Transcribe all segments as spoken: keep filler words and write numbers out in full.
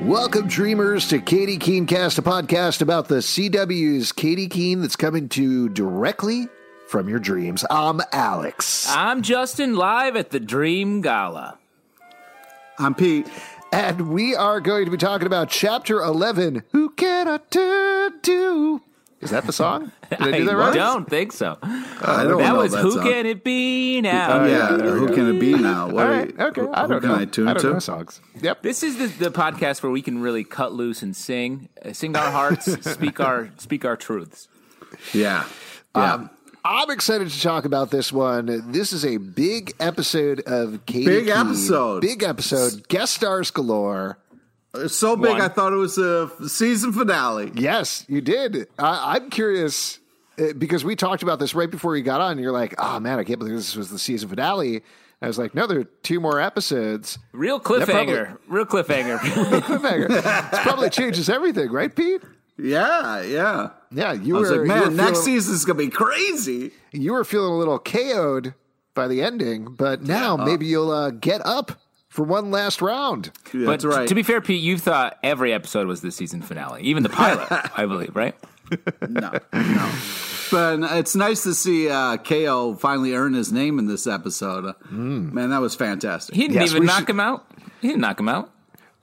Welcome, dreamers, to Katie Keene Cast, a podcast about the C W's Katie Keene that's coming to you directly from your dreams. I'm Alex. I'm Justin, live at the Dream Gala. I'm Pete. And we are going to be talking about Chapter eleven, Who Can I Turn To? Is that the song? Did I do that right? I don't think so. Uh, I don't that know was that Who song. Can It Be Now? Oh, yeah, Who Can It Be Now? What All right, you, okay. Who, I don't who know. Can I tune I don't to? Know songs. Yep. This is the, the podcast where we can really cut loose and sing, uh, sing our hearts, speak our speak our truths. Yeah. yeah. Um, I'm excited to talk about this one. This is a big episode of Katie Big Keene. episode. Big episode. Guest stars galore. So big, One. I thought it was a season finale. Yes, you did. I, I'm curious, because we talked about this right before you got on. You're like, oh, man, I can't believe this was the season finale. I was like, no, there are two more episodes. Real cliffhanger. Probably... Real cliffhanger. Real cliffhanger. It probably changes everything, right, Pete? Yeah, yeah. Yeah, you I was were like, man, were next feeling... season's going to be crazy. You were feeling a little K O'd by the ending, but now oh. maybe you'll uh, get up. For one last round. Yeah, but that's right. To be fair, Pete, you thought every episode was the season finale, even the pilot, I believe, right? No, no. But it's nice to see uh, K O finally earn his name in this episode. Mm. Man, that was fantastic. He didn't yes, even knock should... him out. He didn't knock him out.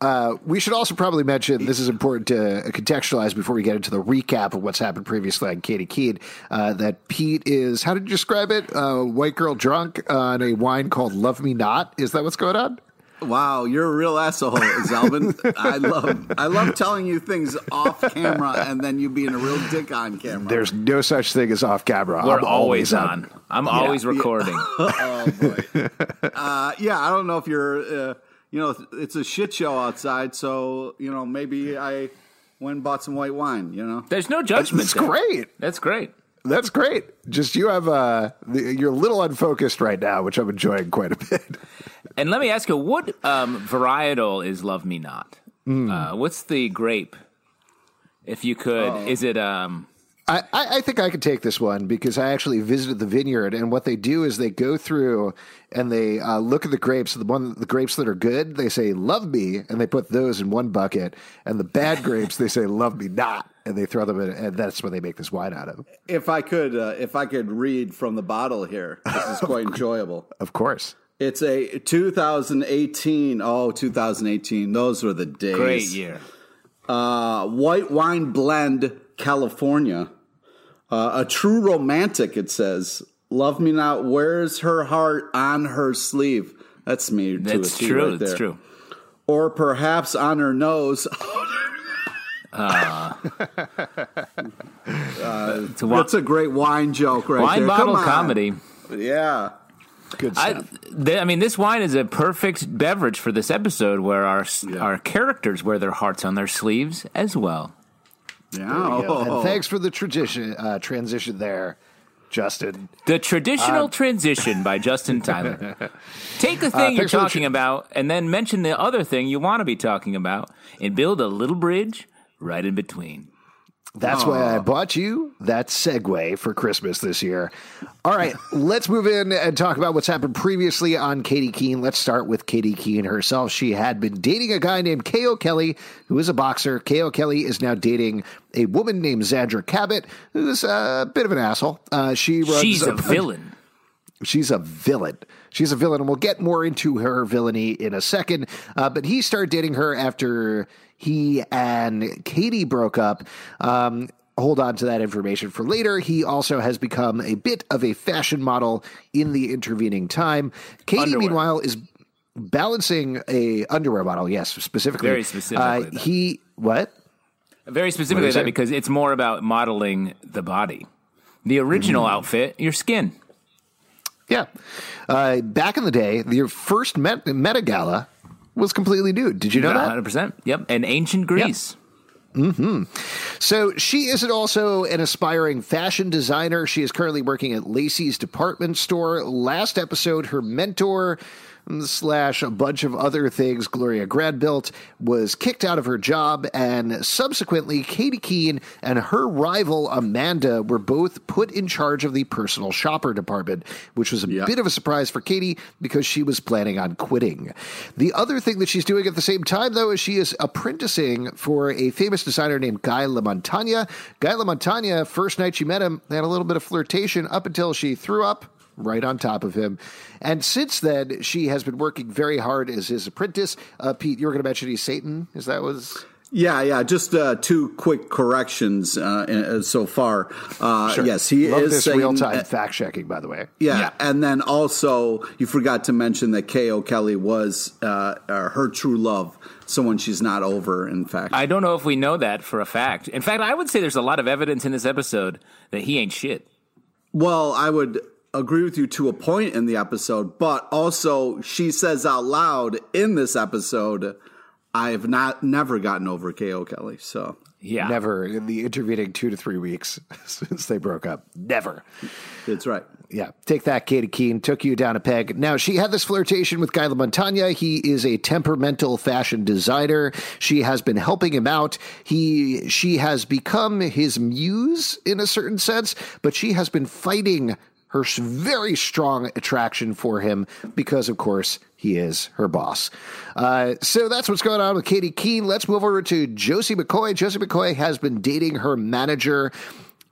Uh, we should also probably mention, this is important to contextualize before we get into the recap of what's happened previously on Katie Keene, uh, that Pete is, how did you describe it? Uh, white girl drunk on a wine called Love Me Not. Is that what's going on? Wow, you're a real asshole, Zalvin. I love I love telling you things off camera and then you being a real dick on camera. There's no such thing as off camera. We're I'm always on. on. I'm yeah. always recording. Yeah. Oh, boy. uh, yeah, I don't know if you're, uh, you know, it's a shit show outside, so, you know, maybe I went and bought some white wine, you know? There's no judgment. That's there. great. That's great. That's great. Just you have uh, you're a little unfocused right now, which I'm enjoying quite a bit. And let me ask you, what um, varietal is Love Me Not? Mm. Uh, what's the grape? If you could, oh. is it... Um... I, I think I could take this one because I actually visited the vineyard, and what they do is they go through and they uh, look at the grapes. The one, the grapes that are good, they say, love me, and they put those in one bucket, and the bad grapes, they say, love me not, and they throw them in, and that's where they make this wine out of. If I could, uh, if I could read from the bottle here, this is quite enjoyable. Of course. It's a two thousand eighteen. Oh, two thousand eighteen. Those were the days. Great year. Uh, white wine blend, California. Uh, a true romantic, it says. Love Me Not wears her heart on her sleeve. That's me. That's to a true. Right there. That's true. Or perhaps on her nose. uh. uh, that's a great wine joke right wine there. Wine bottle comedy. Yeah. Good stuff. I, they, I mean, this wine is a perfect beverage for this episode where our yeah. our characters wear their hearts on their sleeves as well. Yeah. And thanks for the tradition uh, transition there, Justin. The Traditional uh, Transition by Justin Tyler. Take the thing uh, you're talking tra- about and then mention the other thing you want to be talking about and build a little bridge right in between. That's Aww. Why I bought you that segue for Christmas this year. All right, let's move in and talk about what's happened previously on Katie Keene. Let's start with Katie Keene herself. She had been dating a guy named K O. Kelly, who is a boxer. K O. Kelly is now dating a woman named Zandra Cabot, who is a bit of an asshole. Uh, she runs She's a, a villain. She's a villain. She's a villain, and we'll get more into her villainy in a second. Uh, but he started dating her after he and Katie broke up. Um, hold on to that information for later. He also has become a bit of a fashion model in the intervening time. Katie, underwear. meanwhile, is balancing a underwear model. Yes, specifically. Very specifically. Uh, he what? Very specifically what that because it's more about modeling the body. The original mm. outfit, your skin. Yeah. Uh, back in the day, your first Met- Meta Gala was completely nude. Did you know yeah, that? one hundred percent. Yep. And ancient Greece. Yep. Mm-hmm. So she is also an aspiring fashion designer. She is currently working at Lacey's department store. Last episode, her mentor slash a bunch of other things, Gloria Grandbilt, was kicked out of her job. And subsequently, Katie Keene and her rival, Amanda, were both put in charge of the personal shopper department, which was a yeah. bit of a surprise for Katie because she was planning on quitting. The other thing that she's doing at the same time, though, is she is apprenticing for a famous designer named Guy LaMontagne. Guy LaMontagne, first night she met him, they had a little bit of flirtation up until she threw up right on top of him. And since then, she has been working very hard as his apprentice. Uh, Pete, you were going to mention he's Satan. Is that was? Yeah, yeah. Just uh, two quick corrections uh, so far. Uh, sure. Yes, he Love is this Satan. Real-time uh, fact-checking, by the way. Yeah, yeah, and then also you forgot to mention that K O. Kelly was uh, her true love, someone she's not over, in fact. I don't know if we know that for a fact. In fact, I would say there's a lot of evidence in this episode that he ain't shit. Well, I would agree with you to a point in the episode, but also she says out loud in this episode, I have not never gotten over K O. Kelly. So yeah, never in the intervening two to three weeks since they broke up. Never. That's right. Yeah. Take that, Katie Keene. Took you down a peg. Now, she had this flirtation with Guy LaMontagne. He is a temperamental fashion designer. She has been helping him out. He, she has become his muse in a certain sense, but she has been fighting her very strong attraction for him because, of course, he is her boss. Uh, so that's what's going on with Katie Keene. Let's move over to Josie McCoy. Josie McCoy has been dating her manager,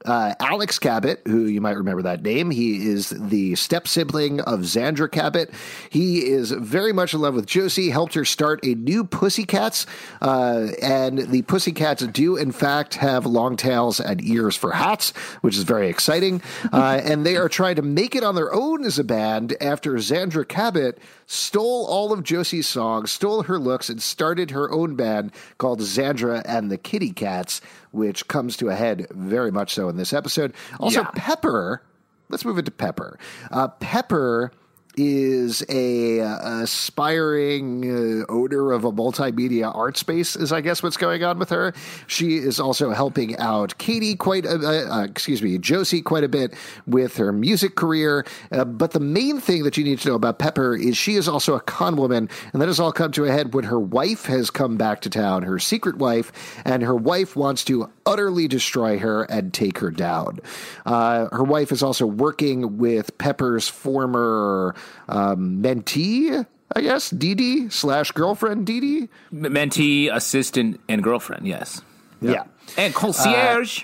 uh, Alex Cabot, who you might remember that name. He is the step-sibling of Zandra Cabot. He is very much in love with Josie, helped her start a new Pussycats, uh, and the Pussycats do, in fact, have long tails and ears for hats, which is very exciting, uh, and they are trying to make it on their own as a band after Zandra Cabot stole all of Josie's songs, stole her looks, and started her own band called Zandra and the Kitty Cats, which comes to a head very much so in this episode. Also, yeah. Pepper, let's move into Pepper. Uh, Pepper is a uh, aspiring uh, owner of a multimedia art space, is I guess what's going on with her. She is also helping out Katie quite, a, uh, excuse me, Josie quite a bit with her music career. Uh, but the main thing that you need to know about Pepper is she is also a con woman, and that has all come to a head when her wife has come back to town, her secret wife, and her wife wants to utterly destroy her and take her down. Uh, her wife is also working with Pepper's former Um, mentee, I guess, Dee Dee slash girlfriend Dee Dee. Mentee, assistant, and girlfriend, yes. Yep. Yeah. And concierge. Uh,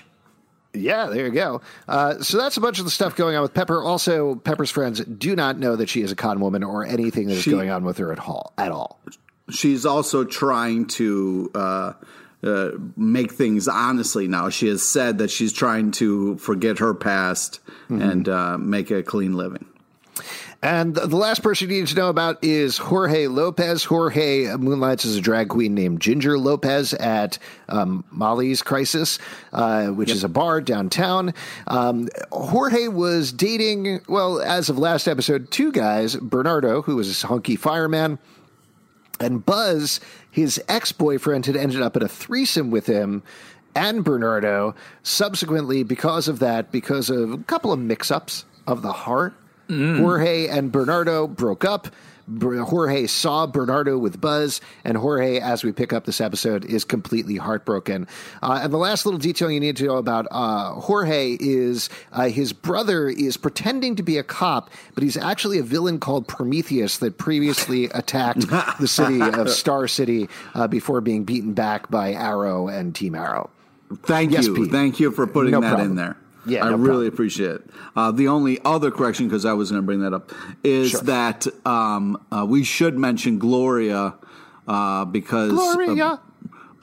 yeah, there you go. Uh, so that's a bunch of the stuff going on with Pepper. Also, Pepper's friends do not know that she is a con woman or anything that is she, going on with her at all. At all. She's also trying to uh, uh, make things honestly now. She has said that she's trying to forget her past mm-hmm. and uh, make a clean living. And the last person you need to know about is Jorge Lopez. Jorge moonlights as a drag queen named Ginger Lopez at um, Molly's Crisis, uh, which yep. is a bar downtown. Um, Jorge was dating, well, as of last episode, two guys, Bernardo, who was a hunky fireman, and Buzz, his ex-boyfriend, had ended up in a threesome with him. and Bernardo. Subsequently, because of that, because of a couple of mix-ups of the heart, mm. Jorge and Bernardo broke up. Jorge saw Bernardo with Buzz, and Jorge, as we pick up this episode, is completely heartbroken. Uh, and the last little detail you need to know about uh, Jorge is uh, his brother is pretending to be a cop, but he's actually a villain called Prometheus that previously attacked the city of Star City uh, before being beaten back by Arrow and Team Arrow. Thank yes, you. Pete. Thank you for putting no that problem. in there. Yeah, I no really problem. appreciate it. Uh, the only other correction, because I was going to bring that up, is sure. that um, uh, we should mention Gloria uh, because Gloria. Uh,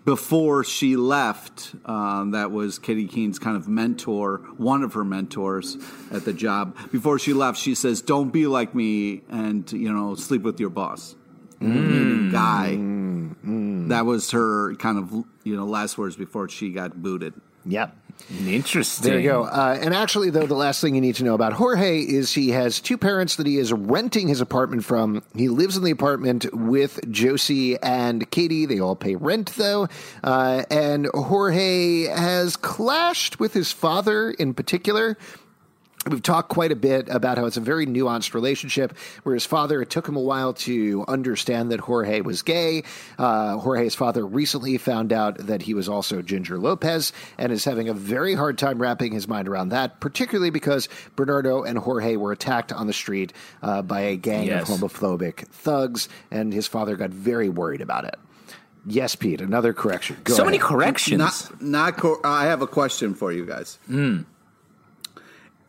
before she left, uh, that was Katie Keene's kind of mentor, one of her mentors at the job. Before she left, she says, "Don't be like me and, you know, sleep with your boss." Mm. Guy. Mm. Mm. That was her kind of, you know, last words before she got booted. Yep. Interesting. There you go. Uh, and actually, though, the last thing you need to know about Jorge is he has two parents that he is renting his apartment from. He lives in the apartment with Josie and Katie. They all pay rent, though. Uh, and Jorge has clashed with his father in particular. We've talked quite a bit about how it's a very nuanced relationship where his father, it took him a while to understand that Jorge was gay. Uh, Jorge's father recently found out that he was also Ginger Lopez and is having a very hard time wrapping his mind around that, particularly because Bernardo and Jorge were attacked on the street uh, by a gang yes. of homophobic thugs, and his father got very worried about it. Yes, Pete, another correction. Go so ahead. Many corrections. Not, not cor- I have a question for you guys. Hmm.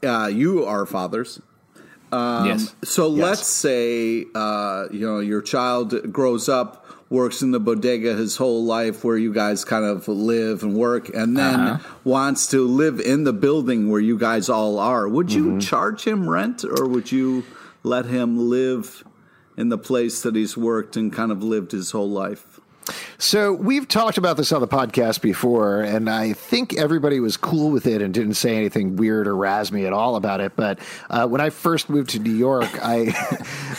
Uh, you are fathers. Um, yes. So yes. let's say, uh, you know, your child grows up, works in the bodega his whole life where you guys kind of live and work, and then uh-huh. wants to live in the building where you guys all are. Would you mm-hmm. charge him rent, or would you let him live in the place that he's worked and kind of lived his whole life? So we've talked about this on the podcast before, and I think everybody was cool with it and didn't say anything weird or razz me at all about it. But uh, when I first moved to New York, I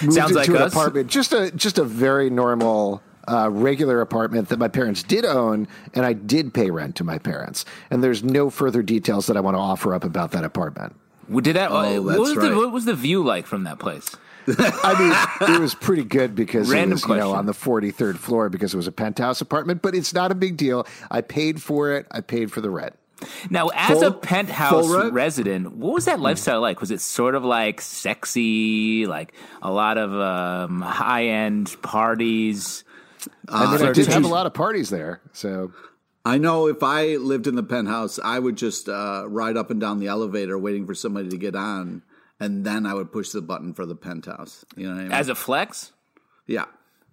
moved Sounds into like an us. apartment, just a just a very normal, uh, regular apartment that my parents did own, and I did pay rent to my parents. And there's no further details that I want to offer up about that apartment. Did that? Oh, what, was right. the, what was the view like from that place? I mean, it was pretty good because Random it was, you question. know, on the forty-third floor because it was a penthouse apartment, but it's not a big deal. I paid for it. I paid for the rent. Now, as full, a penthouse resident, what was that lifestyle like? Was it sort of like sexy, like a lot of um, high-end parties? Uh, I mean, I did have a lot of parties there, so... I know if I lived in the penthouse, I would just uh, ride up and down the elevator waiting for somebody to get on. And then I would push the button for the penthouse. You know what I mean? As a flex? Yeah.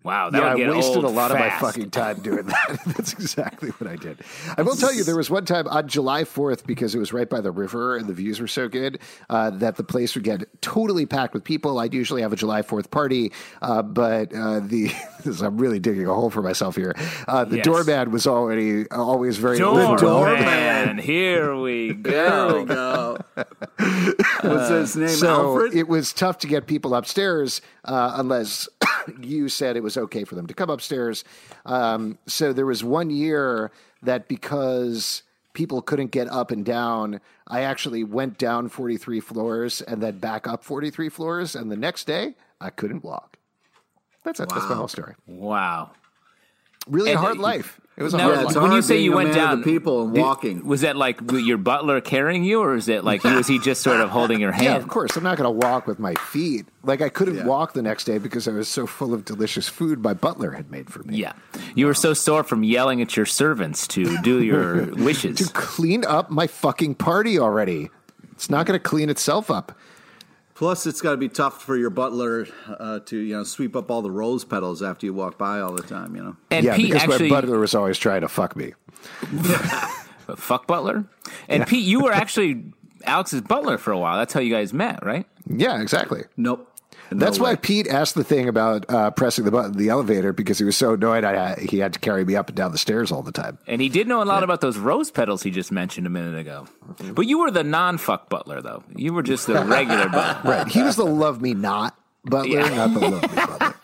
Wow, that yeah, would get I wasted old a lot fast. of my fucking time doing that. That's exactly what I did. I will tell you, there was one time on July fourth, because it was right by the river and the views were so good, uh, that the place would get totally packed with people. I'd usually have a July fourth party, uh, but uh, the this, I'm really digging a hole for myself here. Uh, the yes. doorman was already always very... Door- doorman, here we go. go. What's his name, so Alfred? It was tough to get people upstairs uh, unless... you said it was okay for them to come upstairs. Um, so there was one year that because people couldn't get up and down, I actually went down forty-three floors and then back up forty-three floors. And the next day I couldn't walk. That's it. Wow. That's my whole story. Wow. Really and a hard it, life. It was a now, hard life. When you say you went down, people and walking. It, was that like your butler carrying you, or is it like was he just sort of holding your hand? Yeah, of course. I'm not going to walk with my feet. Like I couldn't yeah. walk the next day because I was so full of delicious food my butler had made for me. Yeah, you were so sore from yelling at your servants to do your wishes. To clean up my fucking party already. It's not going to clean itself up. Plus, it's got to be tough for your butler uh, to, you know, sweep up all the rose petals after you walk by all the time, you know. And yeah, Pete because actually, my butler was always trying to fuck me. Fuck butler? And yeah. Pete, you were actually Alex's butler for a while. That's how you guys met, right? Yeah, exactly. Nope. No That's way. why Pete asked the thing about uh, pressing the button in the elevator, because he was so annoyed I, he had to carry me up and down the stairs all the time. And he did know a lot yeah. about those rose petals he just mentioned a minute ago. But you were the non-fuck butler, though. You were just the regular butler. Right. He was the love me not butler, yeah. not the love me butler.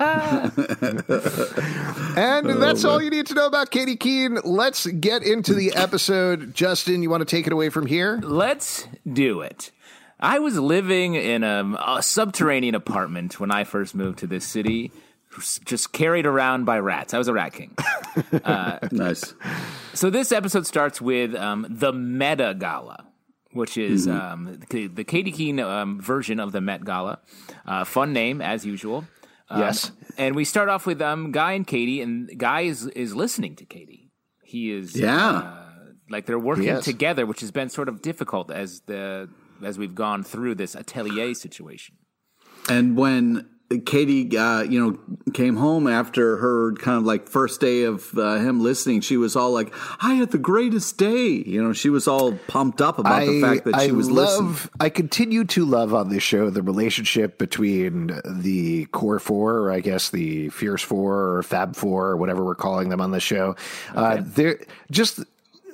And that's all you need to know about Katie Keene. Let's get into the episode. Justin, you want to take it away from here? Let's do it. I was living in a, a subterranean apartment when I first moved to this city, just carried around by rats. I was a rat king. Uh, nice. So this episode starts with um, the Meta Gala, which is mm-hmm. um, the, the Katie Keene um, version of the Met Gala. Uh, fun name, as usual. Um, yes. And we start off with um, Guy and Katie, and Guy is, is listening to Katie. He is, yeah. uh, like they're working yes. together, which has been sort of difficult as the as we've gone through this atelier situation. And when Katie, uh, you know, came home after her kind of like first day of uh, him listening, she was all like, I had the greatest day. You know, she was all pumped up about I, the fact that I she was love, listening. I continue to love on this show the relationship between the core four, or I guess the Fierce Four or Fab Four or whatever we're calling them on this show. Okay. Uh, they're just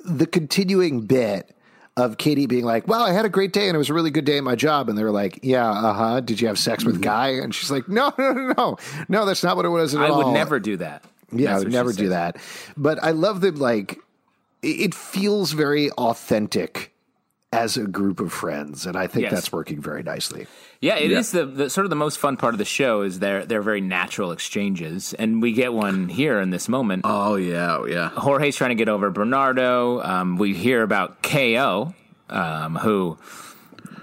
the continuing bit of Katie being like, well, I had a great day and it was a really good day at my job. And they were like, yeah, uh-huh. Did you have sex with Guy? And she's like, no, no, no, no. No, that's not what it was at all. I would never do that. Yeah, I would never do that. But I love that, like, it feels very authentic as a group of friends. And I think yes. that's working very nicely. Yeah, it yeah. is the, the sort of the most fun part of the show is their, their very natural exchanges. And we get one here in this moment. Oh, yeah, yeah. Jorge's trying to get over Bernardo. Um, we hear about K O, um, who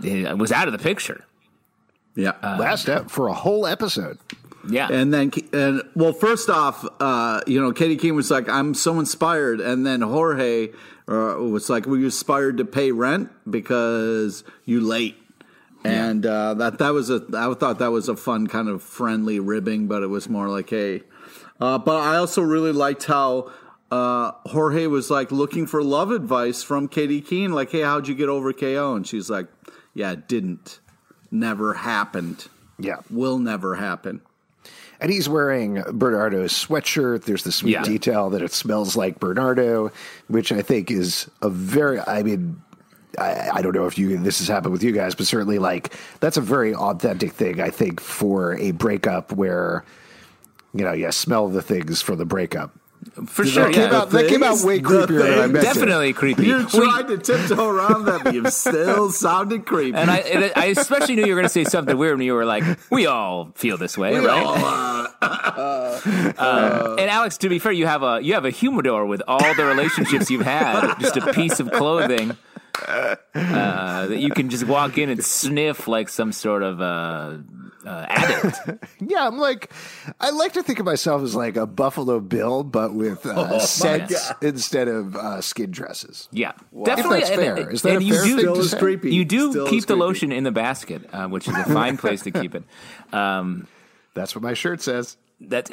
was out of the picture. Yeah. Um, Last ep- for a whole episode. Yeah. And then, and well, first off, uh, you know, Katie Keene was like, I'm so inspired. And then Jorge uh, was like, were you inspired to pay rent because you late? Yeah. And uh, that that was a I thought that was a fun kind of friendly ribbing, but it was more like, hey. Uh, but I also really liked how uh, Jorge was like looking for love advice from Katie Keene, like, hey, how'd you get over K O? And she's like, yeah, it didn't. Never happened. Yeah. Will never happen. And he's wearing Bernardo's sweatshirt. There's the sweet yeah. detail that it smells like Bernardo, which I think is a very, I mean, I, I don't know if you this has happened with you guys, but certainly, like, that's a very authentic thing, I think, for a breakup where, you know, you smell the things from the breakup. For Did sure, that yeah. Came out, that came out way creepier than I meant Definitely it. Creepy. You tried we, to tiptoe around that, but you still sounded creepy. And I, and I especially knew you were going to say something weird when you were like, we all feel this way, we right? All, uh, uh, uh, and Alex, to be fair, you have a you have a humidor with all the relationships you've had, just a piece of clothing. Uh, that you can just walk in and sniff like some sort of uh, uh, addict. Yeah, I'm like, I like to think of myself as like a Buffalo Bill, but with uh, oh, scents instead of uh, skin dresses. Yeah, wow. Definitely. If that's fair. And, is that a fair do, thing to say? Creepy. You do still keep the lotion in the basket, uh, which is a fine place to keep it. Um, that's what my shirt says. That's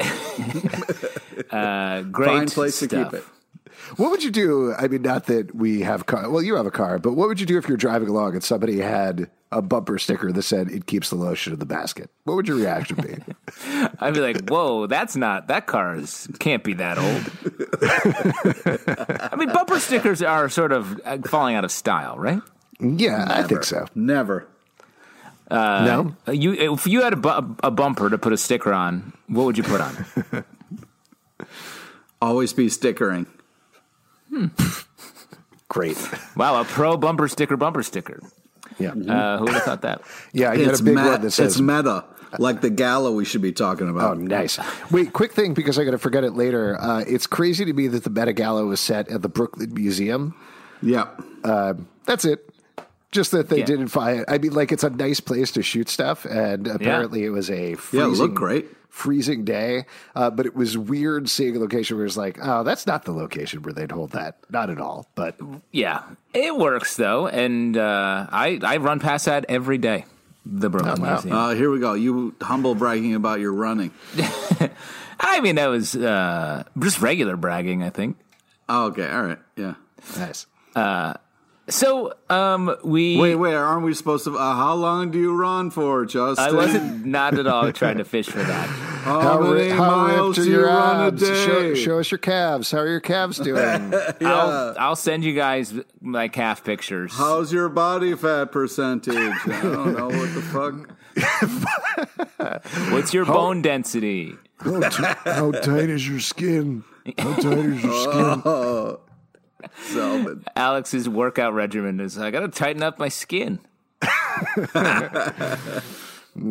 uh, great. Fine place stuff. To keep it. What would you do? I mean, not that we have car. Well, you have a car, but what would you do if you're driving along and somebody had a bumper sticker that said it keeps the lotion in the basket? What would your reaction be? I'd be like, whoa, that's not, that car is, can't be that old. I mean, bumper stickers are sort of falling out of style, right? Yeah, Never. I think so. Never. Uh, no? You, if you had a, bu- a bumper to put a sticker on, what would you put on? Always be stickering. Hmm. Great. Wow, a pro bumper sticker bumper sticker. Yeah. Uh, who would have thought that? Yeah, I got a big met, one that says... It's meta, like the gala we should be talking about. Oh, nice. Wait, quick thing, because I'm going to forget it later. Uh, it's crazy to me that the Meta Gala was set at the Brooklyn Museum. Yeah. Uh, that's it. Just that they yeah. didn't find... I mean, like, it's a nice place to shoot stuff, and apparently yeah. it was a freezing... Yeah, it looked great. Freezing day, uh, but it was weird seeing a location where it's like, oh, that's not the location where they'd hold that. Not at all, but... Yeah, it works, though, and uh, I, I run past that every day, the Brooklyn oh, wow. Museum. Uh, here we go. You humble bragging about your running. I mean, that was uh, just regular bragging, I think. Oh, okay, all right, yeah. Nice. Uh, so, um, we... Wait, wait, aren't we supposed to... Uh, how long do you run for, Justin? I wasn't not at all trying to fish for that. How, how, many r- how miles ripped are your abs? Show, show us your calves. How are your calves doing? Yeah. I'll, I'll send you guys my calf pictures. How's your body fat percentage? I don't know what the fuck. What's your how, bone density? How, t- how tight is your skin? How tight is your skin? Oh. Solid. Alex's workout regimen is, I got to tighten up my skin.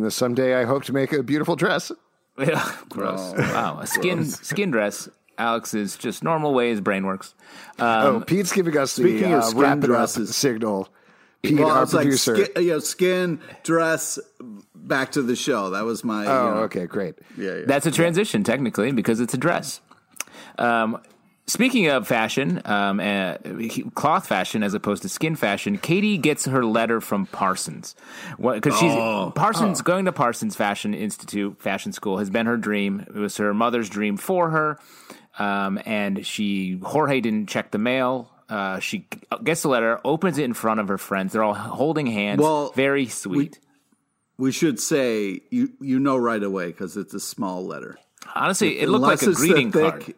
Someday I hope to make a beautiful dress. Yeah, gross. Oh, wow, a skin gross. skin dress. Alex's just normal way his brain works. Um, oh, Pete's giving us speaking the uh, of rapid dresses signal. Pete, well, our producer. Like, skin, you know, skin, dress, back to the show. That was my... Oh, you know, okay, great. Yeah, yeah. That's a transition, technically, because it's a dress. Um Speaking of fashion, um, uh, cloth fashion as opposed to skin fashion, Katie gets her letter from Parsons. Because she's oh. Parsons, oh. going to Parsons Fashion Institute, fashion school, has been her dream. It was her mother's dream for her. Um, and she, Jorge didn't check the mail. Uh, she gets the letter, opens it in front of her friends. They're all holding hands. Well, very sweet. We, we should say, you, you know right away, because it's a small letter. Honestly, it, it looked like a greeting card. Thick,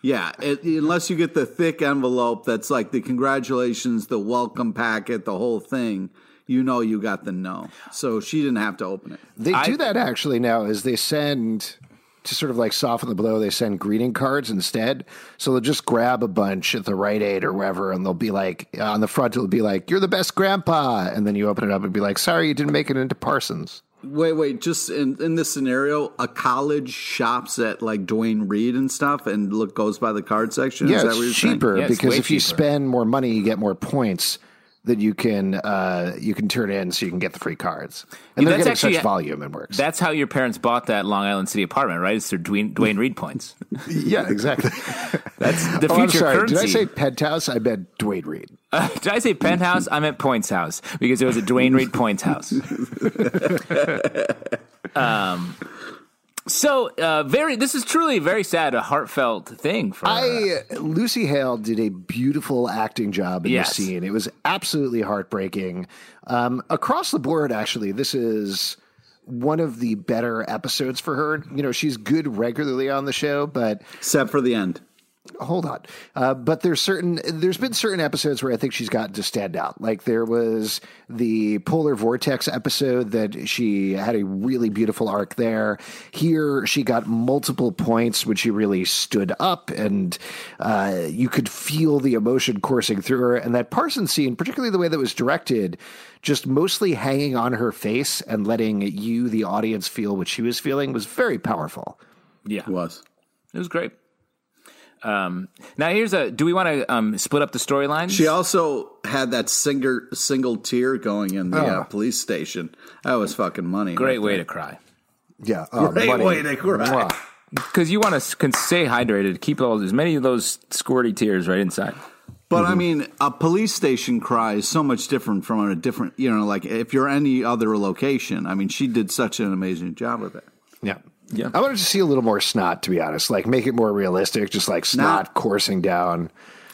Yeah, it, unless you get the thick envelope that's like the congratulations, the welcome packet, the whole thing, you know you got the no. So she didn't have to open it. They I, do that actually now is they send, to sort of like soften the blow, they send greeting cards instead. So they'll just grab a bunch at the Rite Aid or wherever, and they'll be like, on the front, it'll be like, you're the best grandpa. And then you open it up and be like, sorry, you didn't make it into Parsons. Wait, wait, just in, in this scenario, a college shops at like Duane Reade and stuff and look goes by the card section? Yeah, Is that it's what you're cheaper saying? Yeah, because it's if cheaper. You spend more money, you get more points that you can uh, you can turn in so you can get the free cards. And yeah, they're getting actually, such volume and works. That's how your parents bought that Long Island City apartment, right? It's their Duane, Duane Reade points. Yeah, exactly. That's the future oh, I'm sorry. Currency. Did I say penthouse? I meant Duane Reade. Uh, did I say penthouse? I meant points house because it was a Duane Reade points house. um, so uh, very. This is truly very sad, a heartfelt thing. For I uh, Lucy Hale did a beautiful acting job in yes. this scene. It was absolutely heartbreaking um, across the board. Actually, this is one of the better episodes for her. You know, she's good regularly on the show, but except for the end. Hold on. Uh, but there's certain, there's been certain episodes where I think she's gotten to stand out. Like there was the Polar Vortex episode that she had a really beautiful arc there. Here she got multiple points when she really stood up and uh, you could feel the emotion coursing through her. And that Parsons scene, particularly the way that was directed, just mostly hanging on her face and letting you, the audience, feel what she was feeling was very powerful. Yeah, it was. It was great. Um, now here's a, do we want to, um, split up the storylines? She also had that singer, single tear going in the oh. uh, police station. That was fucking money. Great right way there. to cry. Yeah. Oh, Great money. way to cry. Cause you want to can stay hydrated, keep all as many of those squirty tears right inside. But mm-hmm. I mean, a police station cry is so much different from a different, you know, like if you're any other location. I mean, she did such an amazing job with it. Yeah. Yeah. I wanted to see a little more snot, to be honest. Like, make it more realistic, just like snot Not, coursing down.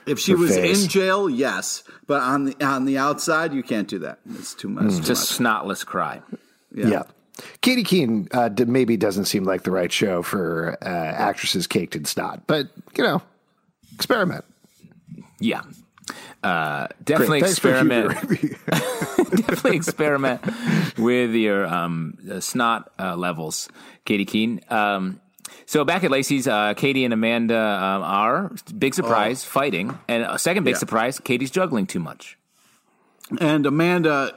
If she was face. in jail, yes. But on the on the outside, you can't do that. It's too much. Mm. Too just much. Snotless cry. Yeah. yeah. Katie Keene uh, maybe doesn't seem like the right show for uh, actresses caked in snot. But, you know, experiment. Yeah. Uh, definitely experiment. definitely experiment with your um, uh, snot uh, levels, Katie Keene. Um, so back at Lacey's, uh, Katie and Amanda um, are big surprise oh. fighting, and a second big yeah. surprise, Katie's juggling too much. And Amanda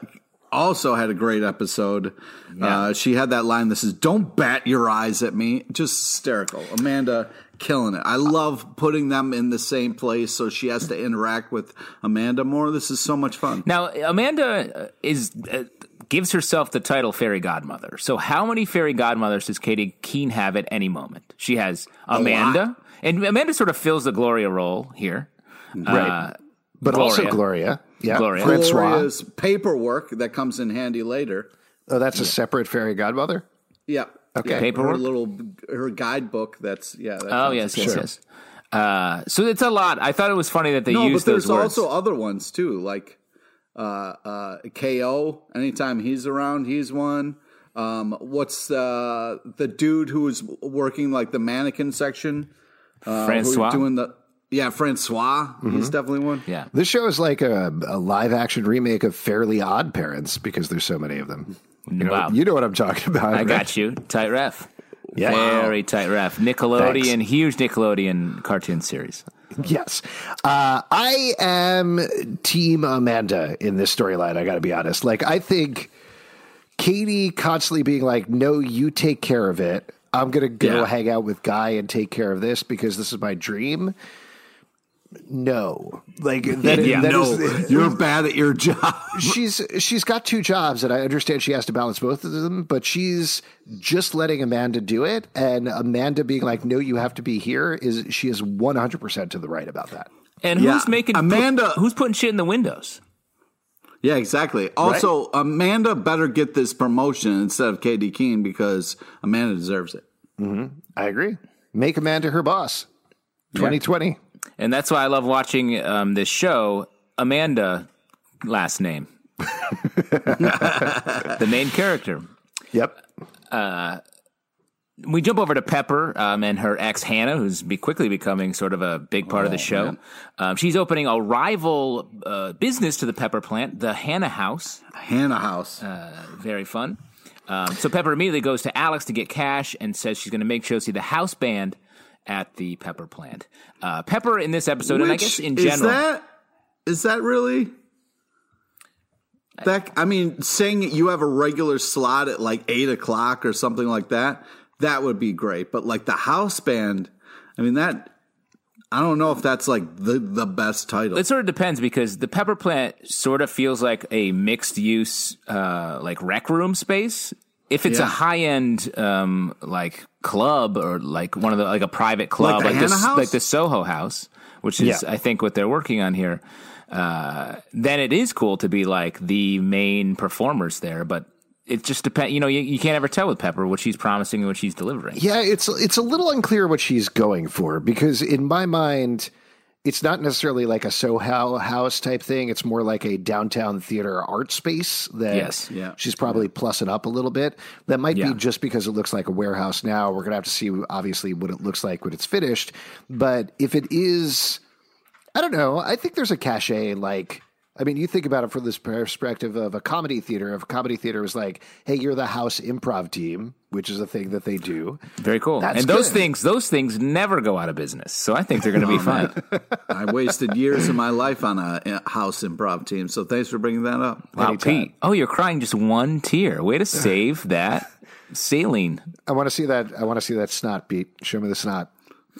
also had a great episode. Yeah. Uh, she had that line. This is "Don't bat your eyes at me." Just hysterical, Amanda. Killing it. I love putting them in the same place so she has to interact with Amanda more. This is so much fun. Now, Amanda is uh, gives herself the title Fairy Godmother. So how many Fairy Godmothers does Katie Keene have at any moment? She has Amanda. And Amanda sort of fills the Gloria role here. Right. Uh, but Gloria. also Gloria. Yeah. Gloria. Gloria's paperwork that comes in handy later. Oh, that's yeah. a separate Fairy Godmother? Yeah. Okay. Yeah, paperwork. Her little her guidebook. That's yeah. That oh yes, yes, sure. yes. Uh, so it's a lot. I thought it was funny that they no, used those words. No, but there's also other ones too, like uh, uh, K O. Anytime he's around, he's one. Um, what's uh, the dude who was working like the mannequin section? Uh, Francois doing the yeah Francois. Mm-hmm. He's definitely one. Yeah, this show is like a, a live action remake of Fairly Odd Parents because there's so many of them. You know, wow. you know what I'm talking about. I right? got you. Tight ref. Yeah. Very tight ref. Nickelodeon, Thanks. Huge Nickelodeon cartoon series. Yes. Uh, I am Team Amanda in this storyline, I got to be honest. Like, I think Katie constantly being like, no, you take care of it. I'm going to go yeah. hang out with Guy and take care of this because this is my dream. No, like that, yeah, that no. is, you're bad at your job. She's she's got two jobs, and I understand she has to balance both of them. But she's just letting Amanda do it, and Amanda being like, "No, you have to be here." Is she is one hundred percent to the right about that? And yeah. who's making Amanda? Who's putting shit in the windows? Yeah, exactly. Also, right? Amanda better get this promotion instead of Katie Keene because Amanda deserves it. Mm-hmm. I agree. Make Amanda her boss. twenty twenty. Yeah. And that's why I love watching um, this show, Amanda, last name. The main character. Yep. Uh, we jump over to Pepper um, and her ex, Hannah, who's be quickly becoming sort of a big part oh, of the show. Um, she's opening a rival uh, business to the Pepper plant, the Hannah House. Hannah House. Uh, very fun. Um, so Pepper immediately goes to Alex to get cash and says she's going to make Josie the house band at the Pepper plant. Uh, Pepper in this episode, which, and I guess in general. Is that, is that really? That I mean, saying you have a regular slot at like eight o'clock or something like that, that would be great. But like the house band, I mean, that... I don't know if that's like the, the best title. It sort of depends because the Pepper plant sort of feels like a mixed-use uh, like rec room space. If it's yeah. a high-end um, like... club or like one of the like a private club like the, like the, like the Soho House, which is yeah. I think what they're working on here, uh then it is cool to be like the main performers there, but it just depends, you know, you, you can't ever tell with Pepper what she's promising and what she's delivering. Yeah, it's it's a little unclear what she's going for because in my mind it's not necessarily like a Soho House type thing. It's more like a downtown theater art space that yes, yeah. she's probably plussing up a little bit. That might yeah. be just because it looks like a warehouse now. We're going to have to see, obviously, what it looks like when it's finished. But if it is, I don't know. I think there's a cachet like... I mean, you think about it from this perspective of a comedy theater. If a comedy theater was like, hey, you're the house improv team, which is a thing that they do. Very cool. That's and those good. things, those things never go out of business. So I think they're going to be fun. I wasted years of my life on a house improv team. So thanks for bringing that up. Wow, anytime. Pete. Oh, you're crying just one tear. Way to save that saline. I want to see that. I want to see that snot, Pete. Show me the snot.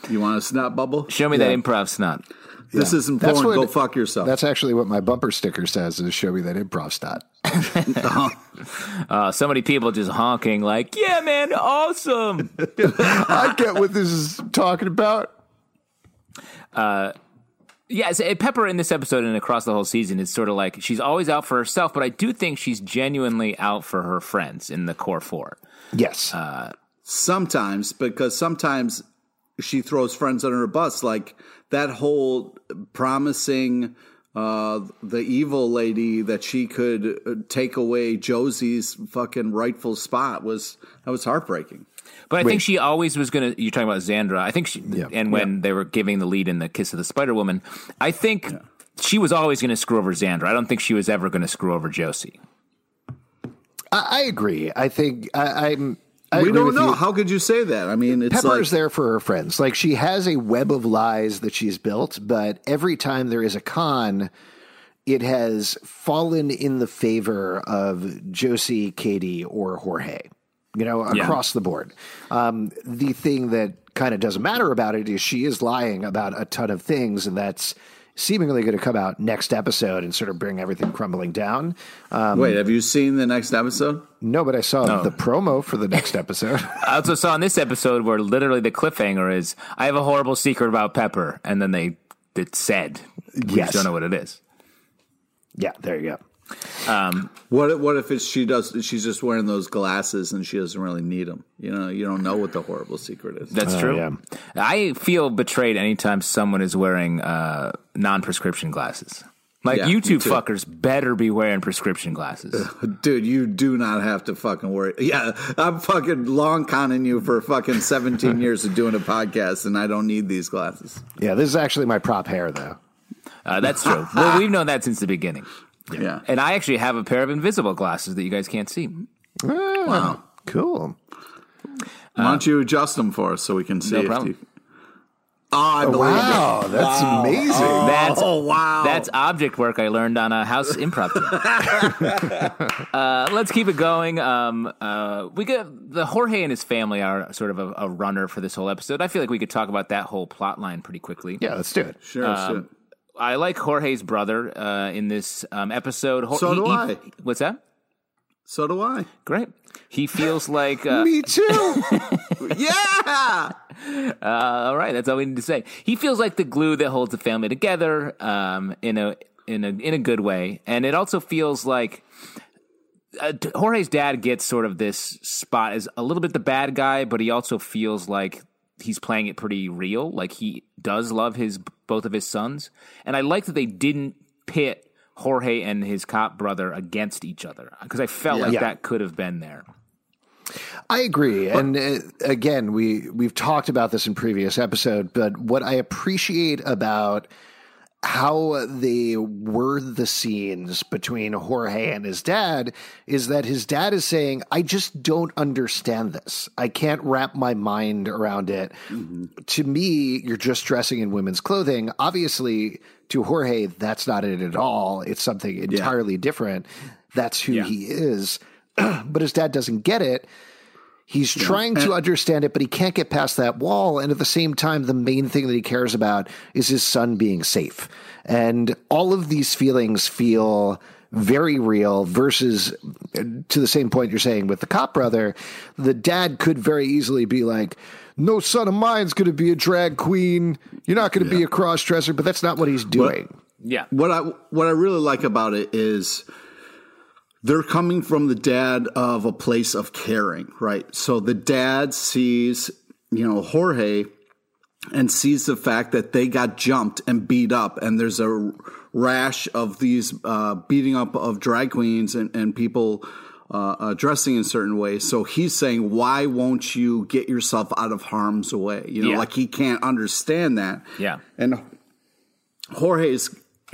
You want a snot bubble? Show me yeah. that improv snot. This yeah. isn't porn. What, go fuck yourself. That's actually what my bumper sticker says is show me that improv stat. uh, so many people just honking like, yeah, man, awesome. I get what this is talking about. Uh, yeah, so Pepper in this episode and across the whole season is sort of like she's always out for herself, but I do think she's genuinely out for her friends in the core four. Yes. Uh, sometimes, because sometimes she throws friends under her bus like that whole promising uh, the evil lady that she could take away Josie's fucking rightful spot was that was heartbreaking. But I Wait. think she always was going to. You're talking about Zandra. I think she yeah. and when yeah. they were giving the lead in the Kiss of the Spider Woman, I think yeah. she was always going to screw over Zandra. I don't think she was ever going to screw over Josie. I, I agree. I think I, I'm. I we don't know. You. How could you say that? I mean, it's Pepper's like... there for her friends. Like she has a web of lies that she's built, but every time there is a con, it has fallen in the favor of Josie, Katie, or Jorge, you know, across yeah. the board. Um, the thing that kind of doesn't matter about it is she is lying about a ton of things, and that's seemingly going to come out next episode and sort of bring everything crumbling down. Um, Wait, have you seen the next episode? No, but I saw no. the promo for the next episode. I also saw in this episode where literally the cliffhanger is, I have a horrible secret about Pepper. And then they it said, we yes. don't know what it is. Yeah, there you go. Um, what, what if it's, she does, she's just wearing those glasses and she doesn't really need them? You know, you don't know what the horrible secret is. That's uh, true. Yeah. I feel betrayed anytime someone is wearing uh, non-prescription glasses. Like, yeah, you two fuckers better be wearing prescription glasses. Dude, you do not have to fucking worry. Yeah, I'm fucking long conning you for fucking seventeen years of doing a podcast, and I don't need these glasses. Yeah, this is actually my prop hair, though. Uh, that's true. Well, we've known that since the beginning. Yeah. yeah. And I actually have a pair of invisible glasses that you guys can't see. Oh, wow. Cool. Why don't you adjust them for us so we can see? No problem. If you... Oh, I oh, believe wow. it. That's wow. amazing. Oh, that's, oh, wow. That's object work I learned on a house improv team. uh, let's keep it going. Um, uh, we get, the Jorge and his family are sort of a, a runner for this whole episode. I feel like we could talk about that whole plot line pretty quickly. Yeah, let's do it. Sure, um, sure. I like Jorge's brother uh, in this um, episode. Ho- so do he, I. He, what's that? So do I. Great. He feels like... Uh, Me too! Yeah! Uh, all right, that's all we need to say. He feels like the glue that holds the family together um, in a in a in a good way, and it also feels like uh, Jorge's dad gets sort of this spot as a little bit the bad guy, but he also feels like he's playing it pretty real. Like he does love his both of his sons, and I like that they didn't pit Jorge and his cop brother against each other because I felt yeah. like yeah. that could have been there. I agree. And uh, again, we, we've talked about this in previous episode, but what I appreciate about how they word the scenes between Jorge and his dad is that his dad is saying, I just don't understand this. I can't wrap my mind around it. Mm-hmm. To me, you're just dressing in women's clothing. Obviously, to Jorge, that's not it at all. It's something entirely yeah. different. That's who yeah. he is. But his dad doesn't get it. He's yeah. trying to understand it, but he can't get past that wall. And at the same time, the main thing that he cares about is his son being safe. And all of these feelings feel very real versus, to the same point you're saying with the cop brother, the dad could very easily be like, no son of mine's going to be a drag queen. You're not going to yeah. be a cross-dresser, but that's not what he's doing. What, yeah. What I, what I really like about it is... they're coming from the dad of a place of caring, right? So the dad sees, you know, Jorge and sees the fact that they got jumped and beat up. And there's a rash of these uh, beating up of drag queens and, and people uh, uh, dressing in certain ways. So he's saying, why won't you get yourself out of harm's way? You know, yeah. like he can't understand that. Yeah. And Jorge's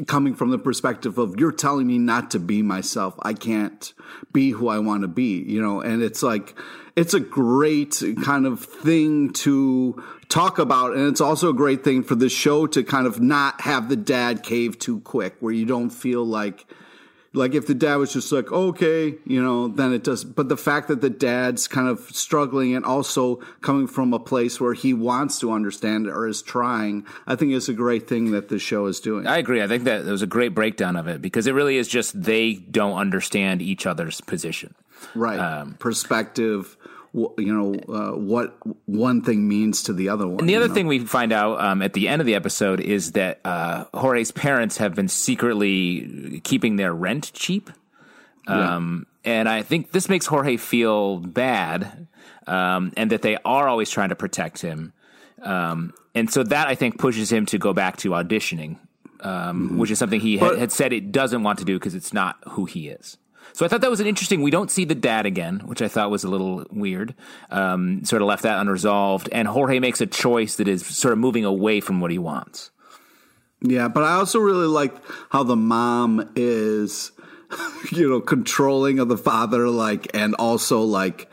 coming from the perspective of you're telling me not to be myself. I can't be who I want to be, you know, and it's like, it's a great kind of thing to talk about. And it's also a great thing for the show to kind of not have the dad cave too quick where you don't feel like, like if the dad was just like, okay, you know, then it does. But the fact that the dad's kind of struggling and also coming from a place where he wants to understand or is trying, I think is a great thing that the show is doing. I agree. I think that it was a great breakdown of it because it really is just they don't understand each other's position. Right. Um, Perspective. You know, uh, what one thing means to the other one. And the other you know? thing we find out um, at the end of the episode is that uh, Jorge's parents have been secretly keeping their rent cheap. Um, yeah. And I think this makes Jorge feel bad um, and that they are always trying to protect him. Um, and so that, I think, pushes him to go back to auditioning, um, mm-hmm. which is something he but- had said it doesn't want to do because it's not who he is. So I thought that was an interesting, we don't see the dad again, which I thought was a little weird, um, sort of left that unresolved. And Jorge makes a choice that is sort of moving away from what he wants. Yeah, but I also really liked how the mom is, you know, controlling of the father, like, and also like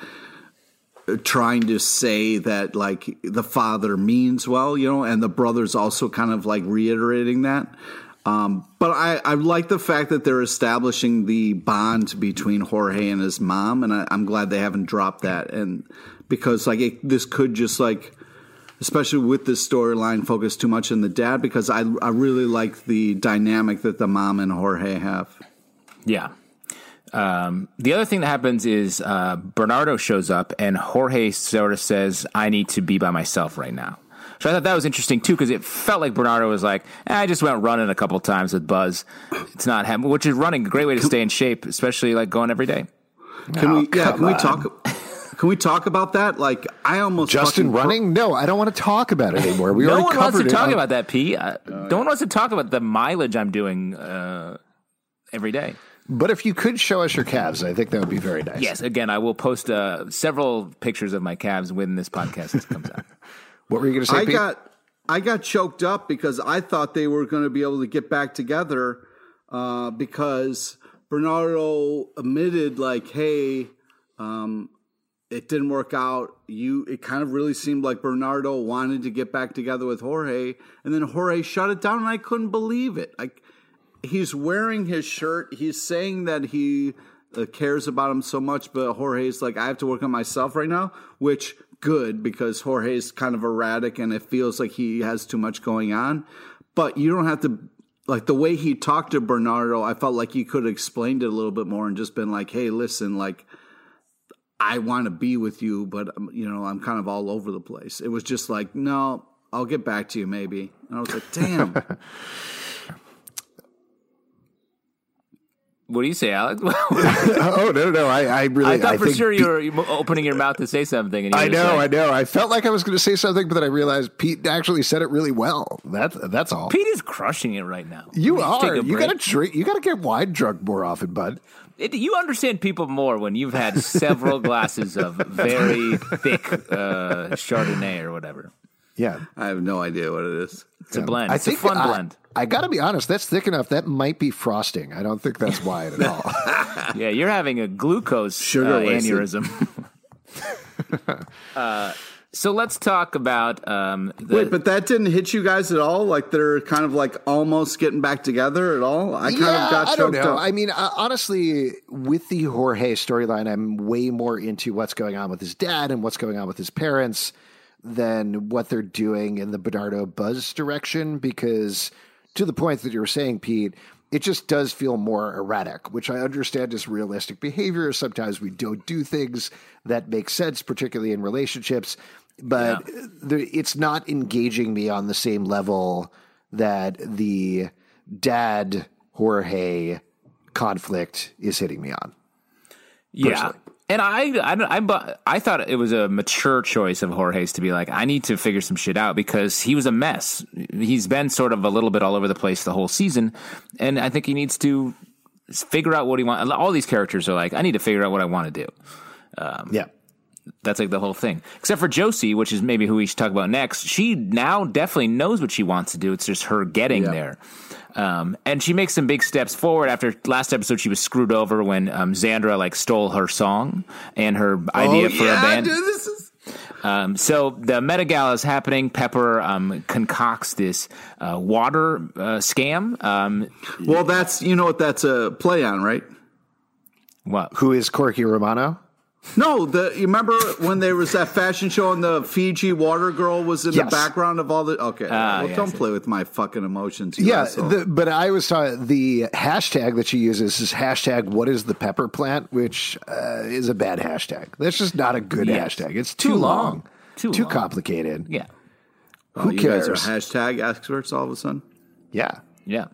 trying to say that like the father means well, you know, and the brother's also kind of like reiterating that. Um, but I, I like the fact that they're establishing the bond between Jorge and his mom, and I, I'm glad they haven't dropped that. And because like it, this could just like, especially with this storyline, focus too much on the dad because I I really like the dynamic that the mom and Jorge have. Yeah. Um, the other thing that happens is uh, Bernardo shows up, and Jorge sort of says, "I need to be by myself right now." So I thought that was interesting, too, because it felt like Bernardo was like, eh, I just went running a couple times with Buzz. It's not happening, which is running a great way to stay in shape, especially like going every day. Can oh, we yeah, Can on. we talk Can we talk about that? Like, I almost Justin running? Bro- no, I don't want to talk about it anymore. We no already covered it. No one wants to talk on- about that, P. I, uh, no one wants to talk about the mileage I'm doing uh, every day. But if you could show us your calves, I think that would be very nice. Yes, again, I will post uh, several pictures of my calves when this podcast comes out. What were you going to say, I Pete? Got, I got choked up because I thought they were going to be able to get back together uh, because Bernardo admitted, like, hey, um, it didn't work out. You, It kind of really seemed like Bernardo wanted to get back together with Jorge, and then Jorge shut it down, and I couldn't believe it. I He's wearing his shirt. He's saying that he uh, cares about him so much, but Jorge's like, I have to work on myself right now, which good because Jorge's kind of erratic and it feels like he has too much going on. But you don't have to, like the way he talked to Bernardo, I felt like he could have explained it a little bit more and just been like, hey, listen, like I want to be with you, but you know, I'm kind of all over the place. It was just like, no, I'll get back to you maybe. And I was like, damn. What do you say, Alex? oh, no, no, I, I really... I thought I for think sure you were Pete, opening your mouth to say something. And I know, like, I know. I felt like I was going to say something, but then I realized Pete actually said it really well. That, that's all. Pete is crushing it right now. You we are. You got to drink. You got to get wine drunk more often, bud. It, you understand people more when you've had several glasses of very thick uh, Chardonnay or whatever. Yeah. I have no idea what it is. It's yeah. a blend. It's I think a fun I, blend. I got to be honest. That's thick enough. That might be frosting. I don't think that's wine at all. Yeah, you're having a glucose Sugar uh, aneurysm. uh, so let's talk about... Um, the... Wait, but that didn't hit you guys at all? Like they're kind of like almost getting back together at all? I kind yeah, of got I don't know. Up. I mean, uh, honestly, with the Jorge storyline, I'm way more into what's going on with his dad and what's going on with his parents than what they're doing in the Bernardo Buzz direction, because to the point that you were saying, Pete, it just does feel more erratic, which I understand is realistic behavior. Sometimes we don't do things that make sense, particularly in relationships, but yeah. there, it's not engaging me on the same level that the dad Jorge conflict is hitting me on. Yeah. Personally. And I, I, I, I thought it was a mature choice of Jorge's to be like, I need to figure some shit out because he was a mess. He's been sort of a little bit all over the place the whole season, and I think he needs to figure out what he wants. All these characters are like, I need to figure out what I want to do. Um, yeah. That's like the whole thing. Except for Josie, which is maybe who we should talk about next. She now definitely knows what she wants to do. It's just her getting yeah. there. Um, and she makes some big steps forward. After last episode, she was screwed over when um, Zandra like stole her song and her idea oh, for yeah, a band. Dude, this is... um, so the Meta Gala is happening. Pepper um, concocts this uh, water uh, scam. Um, well, that's you know what that's a play on, right? What? Who is Corky Romano? No, the you remember when there was that fashion show and the Fiji water girl was in yes. the background of all the okay. Uh, well, yeah, don't play with my fucking emotions. Yeah, the, but I was talking the hashtag that she uses is hashtag What is the pepper plant, which uh, is a bad hashtag. That's just not a good yes. hashtag. It's too, too long, long, too, too long. complicated. Yeah, well, who you cares? Guys are hashtag experts all of a sudden. Yeah, yeah.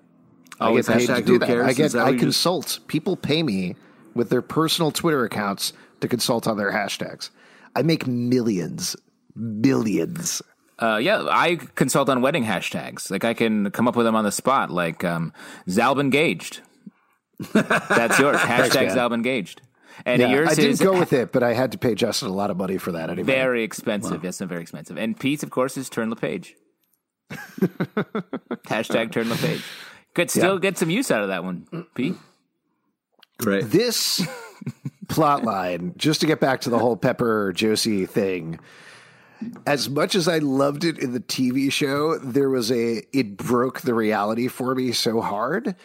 I get paid to do that. Cares, I get. That I consult. Just... People pay me with their personal Twitter accounts to consult on their hashtags. I make millions, billions. Uh, yeah, I consult on wedding hashtags. Like I can come up with them on the spot. Like um, Zalb engaged. That's yours. Hashtag Zalb engaged. And yeah, yours I didn't is, go with it, but I had to pay Justin a lot of money for that anyway. Very expensive. Wow. Yes, very expensive. And Pete's, of course, is Turn LePage. Hashtag Turn LePage. Could still yeah. get some use out of that one, Pete. Great. This... plot line, just to get back to the whole Pepper Josie thing, as much as I loved it in the T V show, there was a it broke the reality for me so hard.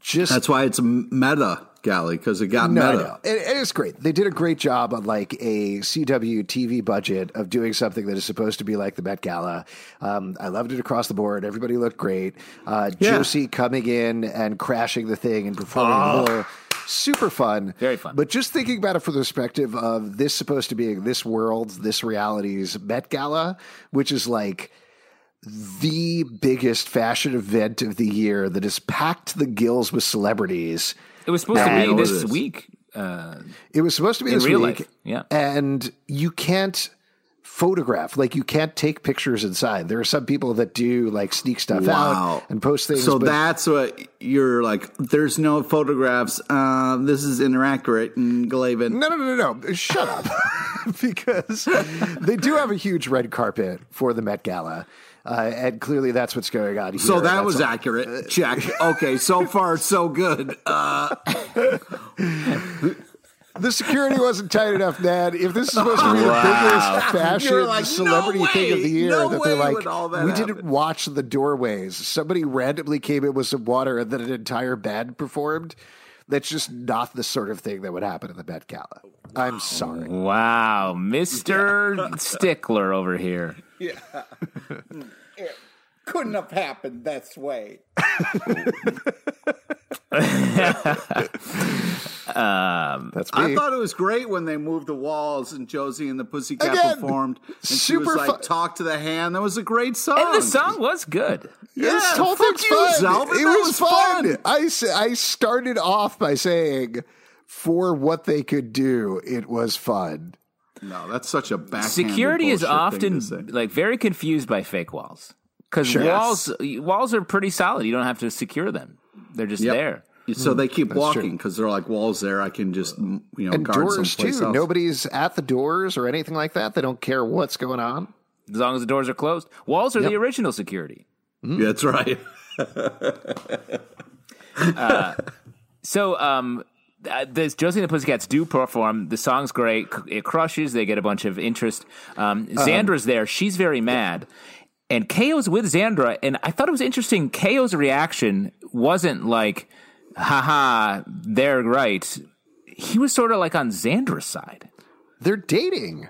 Just that's why it's Meta Galley, because it got no, meta. No. It, it is great. They did a great job on like a C W T V budget of doing something that is supposed to be like the Met Gala. Um, I loved it across the board. Everybody looked great. Uh, yeah. Josie coming in and crashing the thing and performing oh. a little... Super fun. Very fun. But just thinking about it from the perspective of this supposed to be this world's, this reality's Met Gala, which is like the biggest fashion event of the year that has packed the gills with celebrities. It was supposed and to be this week. Uh, it was supposed to be this week. Life. Yeah. And you can't photograph, like you can't take pictures inside. There are some people that do like sneak stuff wow. out and post things. So but- that's what you're like, there's no photographs. Uh, this is inaccurate and Glavin. No, no, no, no, no. Shut up. Because they do have a huge red carpet for the Met Gala. Uh, and clearly that's what's going on here. So that that's was all. accurate. Check. Okay, so far, so good. Uh, the security wasn't tight enough, Dad. If this is supposed to be wow. the biggest fashion like, celebrity no way, thing of the year, no that they're like, that we happen. didn't watch the doorways. Somebody randomly came in with some water and then an entire band performed. That's just not the sort of thing that would happen at the Met Gala. I'm sorry. Wow. Mister Stickler over here. Yeah. It couldn't have happened this way. um, That's I thought it was great when they moved the walls and Josie and the Pussycat Again, performed. And she was like, fun. talk to the hand. That was a great song. And the song was good. Yeah, this whole thing's fun. It was, was fun. fun. I, I started off by saying, for what they could do, it was fun. No, that's such a backhanded Security is often like very confused by fake walls. Because sure. walls walls are pretty solid. You don't have to secure them. They're just yep. there. So they keep That's walking because they're like, walls there. I can just, you know, and guard doors too. Else. Nobody's at the doors or anything like that. They don't care what's going on. As long as the doors are closed. Walls are yep. the original security. Mm. That's right. uh, so um, this, Josie and the Pussycats do perform. The song's great. It crushes. They get a bunch of interest. Um, Zandra's um, there. She's very mad. And K O's with Zandra, and I thought it was interesting. K O's reaction wasn't like, haha, they're right. He was sort of like on Zandra's side. They're dating.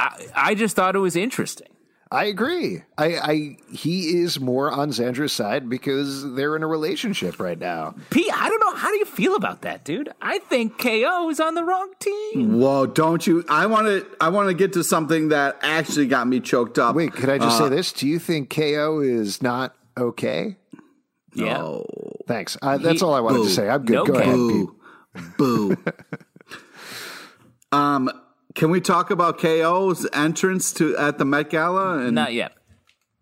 I, I just thought it was interesting. I agree. I, I He is more on Zandra's side because they're in a relationship right now. Pete, I don't know. How do you feel about that, dude? I think K O is on the wrong team. Whoa, don't you? I want to I want to get to something that actually got me choked up. Wait, could I just uh, say this? Do you think K O is not okay? Yeah. No. Thanks. I, that's he, all I wanted boo. to say. I'm good. No Go ahead, Boo. Pete. Boo. um, can we talk about K O's entrance to at the Met Gala? And... Not yet.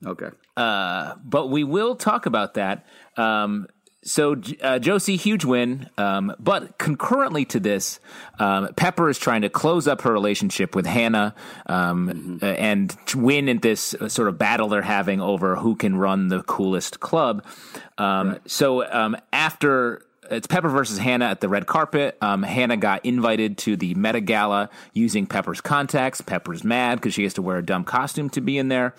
Okay. Uh, but we will talk about that. Um So uh, Josie, huge win, um, but concurrently to this, um, Pepper is trying to close up her relationship with Hannah um, mm-hmm. and win in this sort of battle they're having over who can run the coolest club. Um, right. So um, after it's Pepper versus Hannah at the red carpet, um, Hannah got invited to the Meta Gala using Pepper's contacts. Pepper's mad because she has to wear a dumb costume to be in there.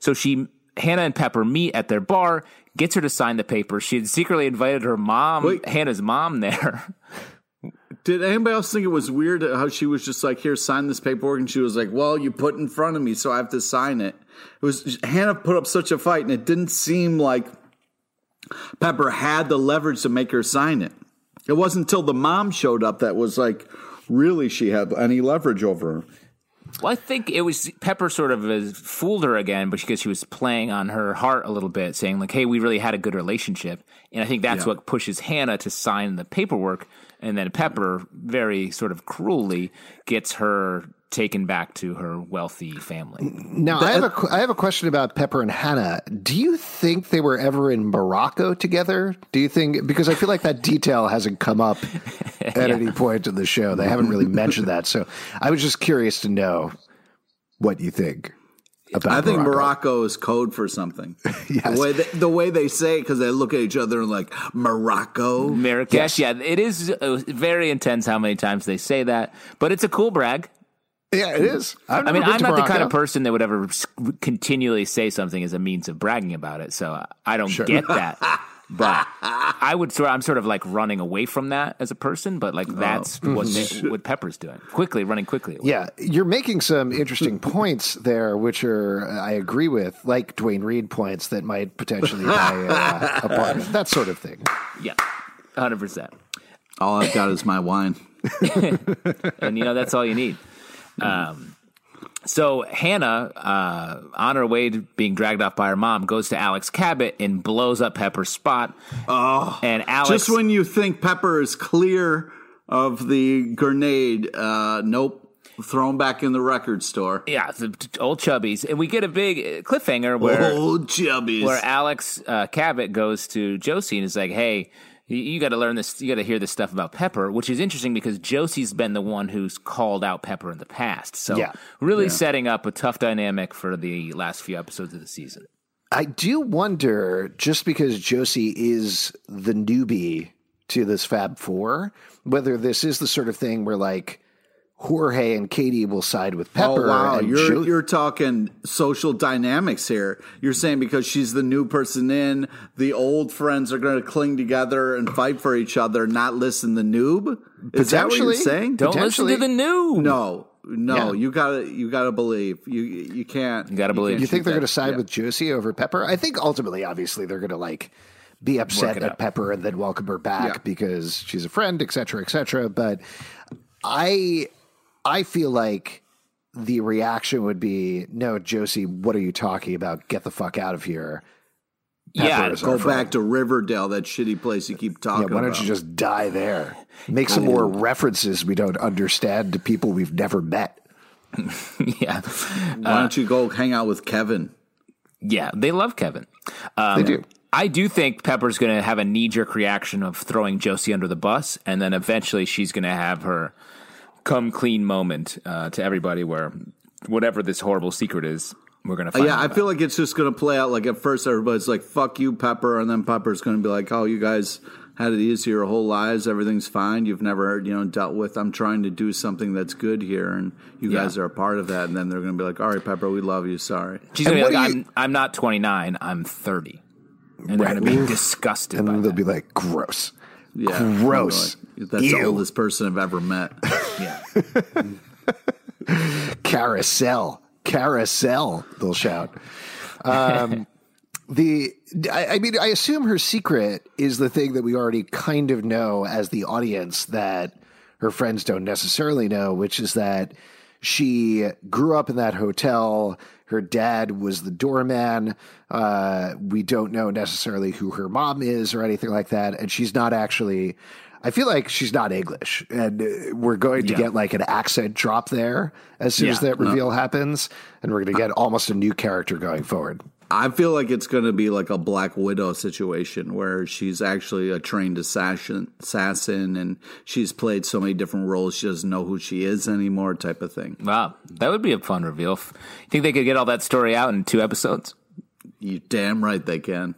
So she Hannah and Pepper meet at their bar. Gets her to sign the paper. She had secretly invited her mom, Wait. Hannah's mom, there. Did anybody else think it was weird how she was just like, here, sign this paperwork? And she was like, well, you put in front of me, so I have to sign it. It was Hannah put up such a fight, and it didn't seem like Pepper had the leverage to make her sign it. It wasn't until the mom showed up that was like, really, she had any leverage over her. Well, I think it was Pepper sort of fooled her again, but because she was playing on her heart a little bit, saying like, hey, we really had a good relationship. And I think that's yeah. what pushes Hannah to sign the paperwork. And then Pepper very sort of cruelly gets her taken back to her wealthy family. Now, I have, a, I have a question about Pepper and Hannah. Do you think they were ever in Morocco together? Do you think, because I feel like that detail hasn't come up at yeah. any point in the show. They haven't really mentioned that. So I was just curious to know what you think about I think Morocco, Morocco is code for something. yes. The way they, the way they say it, because they look at each other and like, Morocco? Marrakesh, yes. yeah. It is very intense how many times they say that. But it's a cool brag. Yeah, it is. I've I mean, I'm not Morocco. the kind of person that would ever continually say something as a means of bragging about it, so I don't sure. get that. But I would, I'm sort of like running away from that as a person, but like that's oh. what, they, what Pepper's doing. Quickly, running quickly away. Yeah, you're making some interesting points there, which are, I agree with, like Duane Reade points that might potentially die uh, upon it. That sort of thing. Yeah, one hundred percent. All I've got is my wine. And you know, that's all you need. Um, so Hannah, uh, on her way to being dragged off by her mom, goes to Alex Cabot and blows up Pepper's spot. Oh, and Alex, just when you think Pepper is clear of the grenade. Uh, nope. Thrown back in the record store. Yeah, the old Chubbies. And we get a big cliffhanger where old Chubbies, where Alex uh, Cabot goes to Josie and is like, hey, you got to learn this. You got to hear this stuff about Pepper, which is interesting because Josie's been the one who's called out Pepper in the past. So yeah. really yeah. setting up a tough dynamic for the last few episodes of the season. I do wonder, just because Josie is the newbie to this Fab Four, whether this is the sort of thing where, like, Jorge and Katie will side with Pepper. Oh, wow. And you're, jo- you're talking social dynamics here. You're saying because she's the new person in, the old friends are going to cling together and fight for each other, not listen to the noob? Is that what you're saying? Don't listen to the noob. No, no. Yeah. You gotta, you gotta believe. You, you can't. You gotta believe. You, you think they're going to side yeah. with Josie over Pepper? I think ultimately, obviously, they're going to, like, be upset at Pepper and then welcome her back yeah. because she's a friend, et cetera, et cetera. But I... I feel like the reaction would be, no, Josie, what are you talking about? Get the fuck out of here. Pepper yeah, go back to Riverdale, that shitty place you keep talking about. Yeah, why don't about. you just die there? Make some more references we don't understand to people we've never met. yeah. Why uh, don't you go hang out with Kevin? Yeah, they love Kevin. Um, they do. I do think Pepper's going to have a knee-jerk reaction of throwing Josie under the bus, and then eventually she's going to have her come clean moment uh, to everybody where whatever this horrible secret is, we're going to find uh, yeah, out. Yeah, I feel like it's just going to play out like at first everybody's like, fuck you, Pepper. And then Pepper's going to be like, oh, you guys had it easy your whole lives. Everything's fine. You've never, you know, dealt with, I'm trying to do something that's good here. And you yeah. guys are a part of that. And then they're going to be like, all right, Pepper, we love you. Sorry. She's going to be like, you- I'm, I'm not twenty-nine. I'm thirty. And right. they're going to be disgusted and by that. And they'll be like, gross. Yeah, gross. Like, that's Ew. the oldest person I've ever met. Yeah. Carousel. Carousel, they'll shout. Um, the I, I mean, I assume her secret is the thing that we already kind of know as the audience that her friends don't necessarily know, which is that she grew up in that hotel. Her dad was the doorman. Uh, we don't know necessarily who her mom is or anything like that. And she's not actually, I feel like she's not English. And we're going to yeah. get like an accent drop there as soon yeah, as that reveal no. happens. And we're going to get almost a new character going forward. I feel like it's going to be like a Black Widow situation where she's actually a trained assassin, assassin, and she's played so many different roles she doesn't know who she is anymore, type of thing. Wow, that would be a fun reveal. You think they could get all that story out in two episodes? You damn right they can.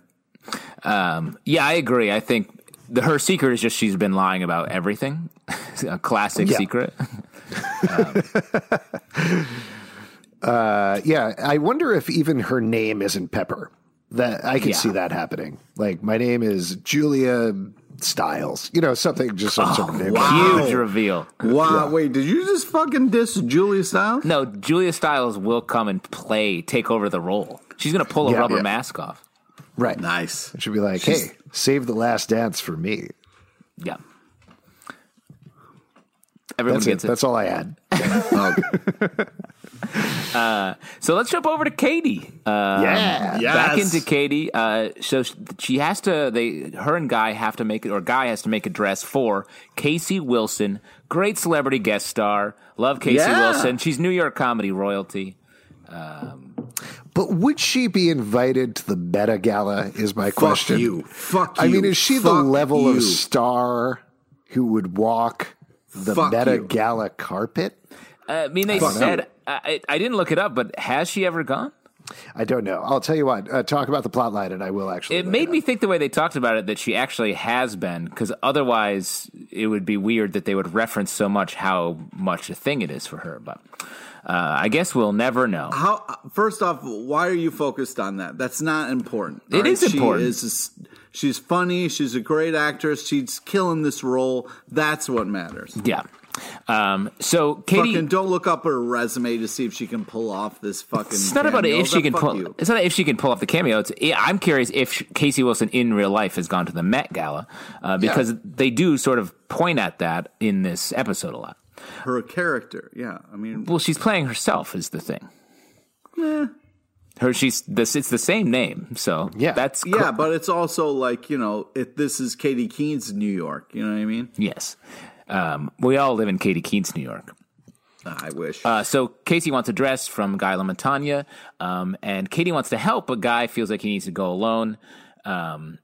Um, yeah, I agree. I think the, her secret is just she's been lying about everything. A classic yeah. secret. um. Uh, yeah, I wonder if even her name isn't Pepper. That I can yeah. see that happening. Like, my name is Julia Stiles. You know, something, just some oh, sort of name. Wow. Huge reveal. Wow. Yeah. Wait, did you just fucking diss Julia Stiles? No, Julia Stiles will come and play, take over the role. She's going to pull a yeah, rubber yeah. mask off. Right. Nice. She'll be like, She's... hey, save the last dance for me. Yeah. Everyone That's gets it. it. That's all I had. oh. Uh, so let's jump over to Katie. Uh, yeah, yes. Back into Katie. Uh, so she has to. They, her and Guy have to make it, or Guy has to make a dress for Casey Wilson, great celebrity guest star. Love Casey yeah. Wilson. She's New York comedy royalty. Um, but would she be invited to the Meta Gala? Is my fuck question. You. Fuck you. I mean, is she fuck the level you. of star who would walk the fuck Meta you. Gala carpet? Uh, I mean, they fuck said. You. I, I didn't look it up, but has she ever gone? I don't know. I'll tell you what. Uh, talk about the plot line, and I will actually. It made it me think the way they talked about it that she actually has been, because otherwise it would be weird that they would reference so much how much a thing it is for her. But uh, I guess we'll never know. How? First off, why are you focused on that? That's not important. It right? is important. She is, she's funny. She's a great actress. She's killing this role. That's what matters. Yeah. Um, so Katie, fucking don't look up her resume to see if she can pull off this fucking. It's not cameo. about if she can pull. You. It's not if she can pull off the cameo. It's, I'm curious if she, Casey Wilson in real life has gone to the Met Gala uh, because yeah. they do sort of point at that in this episode a lot. Her character, yeah. I mean, well, she's playing herself is the thing. Eh. Her, she's this. It's the same name, so yeah, that's cool. yeah. But it's also like, you know, if this is Katie Keene's New York, you know what I mean? Yes. Um, we all live in Katie Keene's New York. I wish. Uh, so Casey wants a dress from Guy LaMontagne, um, and Katie wants to help, but Guy feels like he needs to go alone. Um,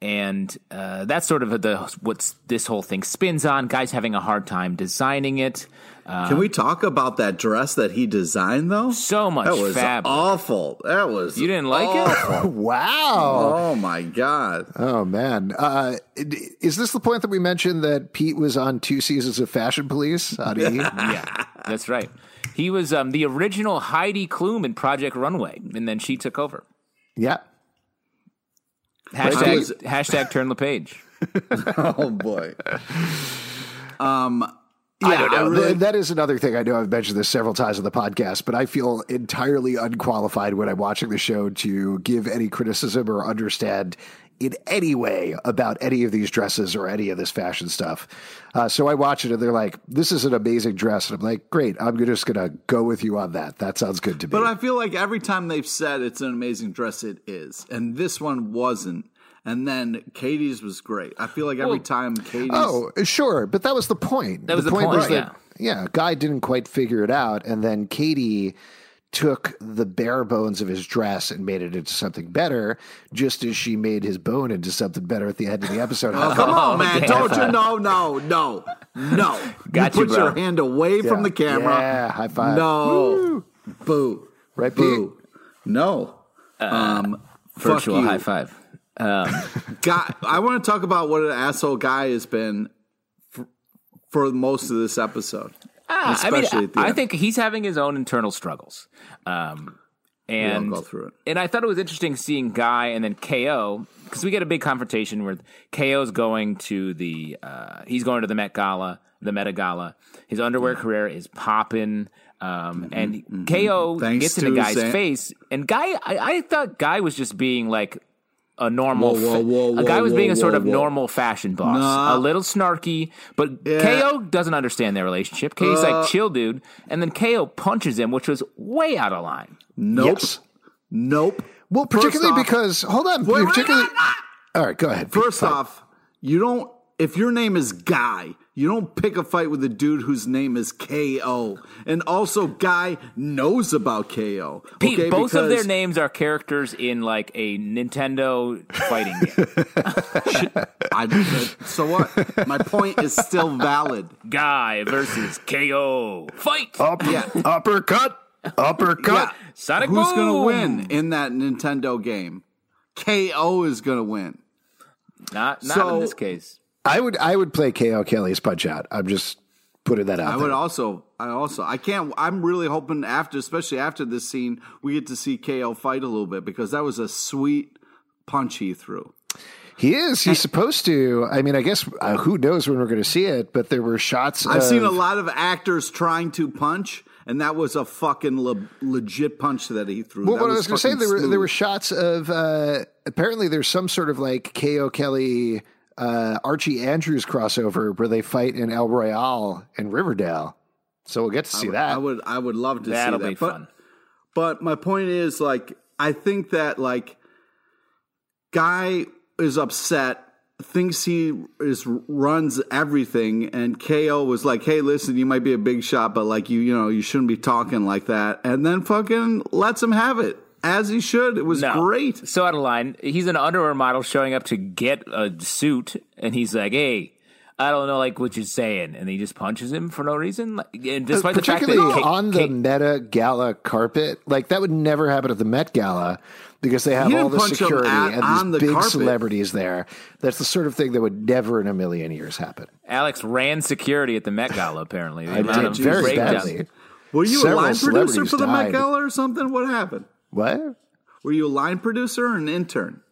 and uh, that's sort of the what's this whole thing spins on. Guy's having a hard time designing it. Um, Can we talk about that dress that he designed, though? So much fab. That was fabric. Awful. That was You didn't like awful. It? Wow. Oh, my God. Oh, man. Uh, is this the point that we mentioned that Pete was on two seasons of Fashion Police? How do you? Yeah, that's right. He was um, the original Heidi Klum in Project Runway, and then she took over. Yeah. Hashtag, was... hashtag turn the page. Oh, boy. Um... Yeah, I don't know. I really, that is another thing. I know I've mentioned this several times on the podcast, but I feel entirely unqualified when I'm watching the show to give any criticism or understand in any way about any of these dresses or any of this fashion stuff. Uh, so I watch it and they're like, this is an amazing dress. And I'm like, great. I'm just going to go with you on that. That sounds good to me. But I feel like every time they've said it's an amazing dress, it is. And this one wasn't. And then Katie's was great. I feel like every well, time Katie's... Oh, sure. But that was the point. That was the, the point. point was right. that, yeah, Guy didn't quite figure it out. And then Katie took the bare bones of his dress and made it into something better, just as she made his bone into something better at the end of the episode. oh, come on, man. Damn. Don't you? No, no, no, no. Got you, you put bro. your hand away yeah. from the camera. Yeah, high five. No. Woo. Boo. Right, Boo. Pete? No. Uh, um, virtual high five. Um, Guy, I want to talk about what an asshole Guy has been for, for most of this episode. Ah, especially I mean, at the I end. think he's having his own internal struggles. Um, and we'll go through it. And I thought it was interesting seeing Guy and then K O, because we get a big confrontation where K O's going to the uh, he's going to the Met Gala, the Meta Gala. His underwear yeah. career is popping. Um, mm-hmm, and mm-hmm. K O Thanks gets into Guy's Zan- face, and Guy, I, I thought Guy was just being like. A normal, whoa, whoa, whoa, whoa, a guy was whoa, being a sort whoa, of whoa. normal fashion boss, nah. a little snarky, but yeah. K O doesn't understand their relationship. K O's uh, like, chill, dude. And then K O punches him, which was way out of line. Nope. Yes. Nope. Well, particularly off, because, hold on. Wait, particularly, wait, wait, all right, go ahead. First Pete, off, you don't, if your name is Guy, you don't pick a fight with a dude whose name is K O. And also, Guy knows about K O. Pete, okay, both of their names are characters in, like, a Nintendo fighting game. I, so what? My point is still valid. Guy versus K O. Fight! Up, yeah. Uppercut! Uppercut! Yeah. Sonic Who's going to win in that Nintendo game? K O is going to win. Not, not so, in this case. I would I would play K O. Kelly's Punch Out. I'm just putting that out there. I would also I also I can't I'm really hoping after especially after this scene we get to see K O fight a little bit because that was a sweet punch he threw. He is. He's supposed to. I mean, I guess uh, who knows when we're going to see it, but there were shots. I've of, seen a lot of actors trying to punch. And that was a fucking le- legit punch that he threw. Well, that what was I was going to say, there were, there were shots of uh, apparently there's some sort of like K O. Kelly, uh, Archie Andrews crossover where they fight in El Royale in Riverdale. So we'll get to see I would, that. I would I would love to That'll see that. Be but, fun. But my point is, like, I think that, like, Guy is upset. Thinks he is runs everything, and K O was like, "Hey, listen, you might be a big shot, but like you, you know, you shouldn't be talking like that." And then fucking lets him have it as he should. It was no. great. So out of line. He's an underwear model showing up to get a suit, and he's like, "Hey, I don't know, like what you're saying," and he just punches him for no reason. And despite uh, the fact that on K- the K- Meta Gala carpet, like that would never happen at the Met Gala. Because they have all the security at, and these the big carpet. Celebrities there. That's the sort of thing that would never in a million years happen. Alex ran security at the Met Gala, apparently. I did, very badly. Were you Several a line producer for the died. Met Gala or something? What happened? What? Were you a line producer or an intern?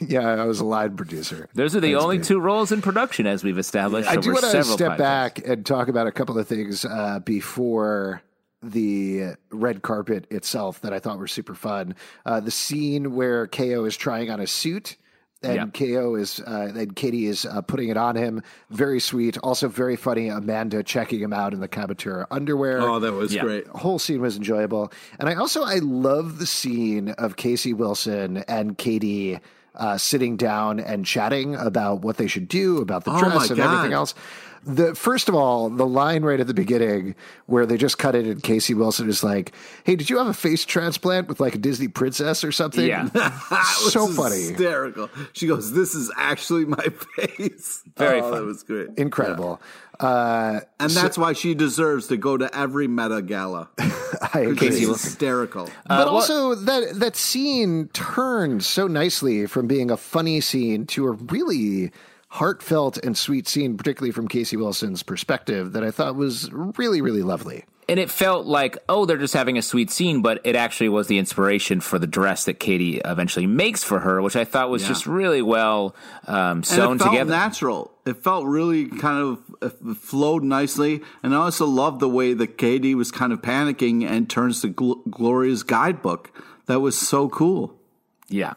Yeah, I was a line producer. Those are the That's only good. two roles in production, as we've established I over several I do want to step podcasts. back and talk about a couple of things uh, before... the red carpet itself that I thought were super fun. Uh, the scene where K O is trying on a suit and yep. K O is, uh, and Katie is uh, putting it on him. Very sweet. Also very funny. Amanda checking him out in the Cabotura underwear. Oh, that was yeah. great. Whole scene was enjoyable. And I also, I love the scene of Casey Wilson and Katie uh, sitting down and chatting about what they should do, about the oh dress and God. everything else. The first of all, the line right at the beginning where they just cut it and Casey Wilson is like, hey, did you have a face transplant with like a Disney princess or something? Yeah. So funny. Hysterical. She goes, this is actually my face. Very oh, fun. That was great. Incredible. Yeah. Uh, and that's so, why she deserves to go to every Meta Gala. I agree. Casey Wilson. Hysterical. Uh, but also what? that that scene turned so nicely from being a funny scene to a really heartfelt and sweet scene, particularly from Casey Wilson's perspective, that I thought was really, really lovely. And it felt like, oh, they're just having a sweet scene, but it actually was the inspiration for the dress that Katie eventually makes for her, which I thought was yeah. just really well um, sewn and it felt together. Natural. It felt really kind of uh, flowed nicely. And I also loved the way that Katie was kind of panicking and turns to Gl- Gloria's guidebook. That was so cool. Yeah.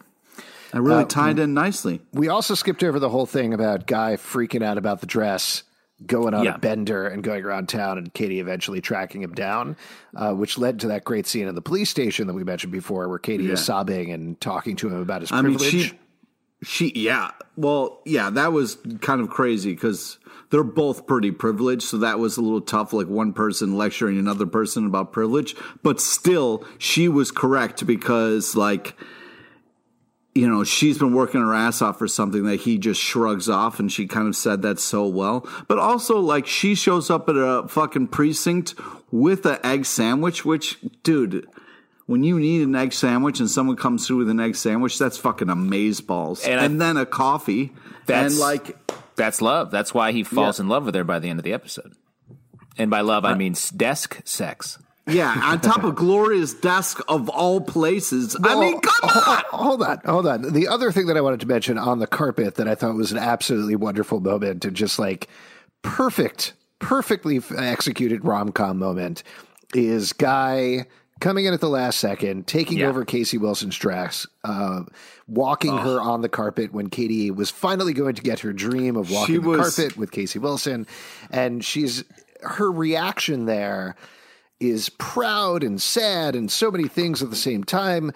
It really uh, tied in nicely. We also skipped over the whole thing about Guy freaking out about the dress, going on yeah. a bender and going around town, and Katie eventually tracking him down, uh, which led to that great scene in the police station that we mentioned before where Katie yeah. is sobbing and talking to him about his I privilege. Mean, she, she, yeah. Well, yeah, that was kind of crazy because they're both pretty privileged, so that was a little tough, like one person lecturing another person about privilege. But still, she was correct because, like, you know, she's been working her ass off for something that he just shrugs off, and she kind of said that so well. But also, like, she shows up at a fucking precinct with an egg sandwich, which, dude, when you need an egg sandwich and someone comes through with an egg sandwich, that's fucking amazeballs. And, and I, then a coffee. That's, and, like... That's love. That's why he falls yeah. in love with her by the end of the episode. And by love, I mean desk sex. Yeah, on top of Gloria's desk of all places. Well, I mean, come on! Hold on, hold on. The other thing that I wanted to mention on the carpet that I thought was an absolutely wonderful moment and just like perfect, perfectly executed rom-com moment is Guy coming in at the last second, taking yeah. over Casey Wilson's dress, uh, walking oh. her on the carpet when Katie was finally going to get her dream of walking she the was... carpet with Casey Wilson. And she's her reaction there is proud and sad and so many things at the same time.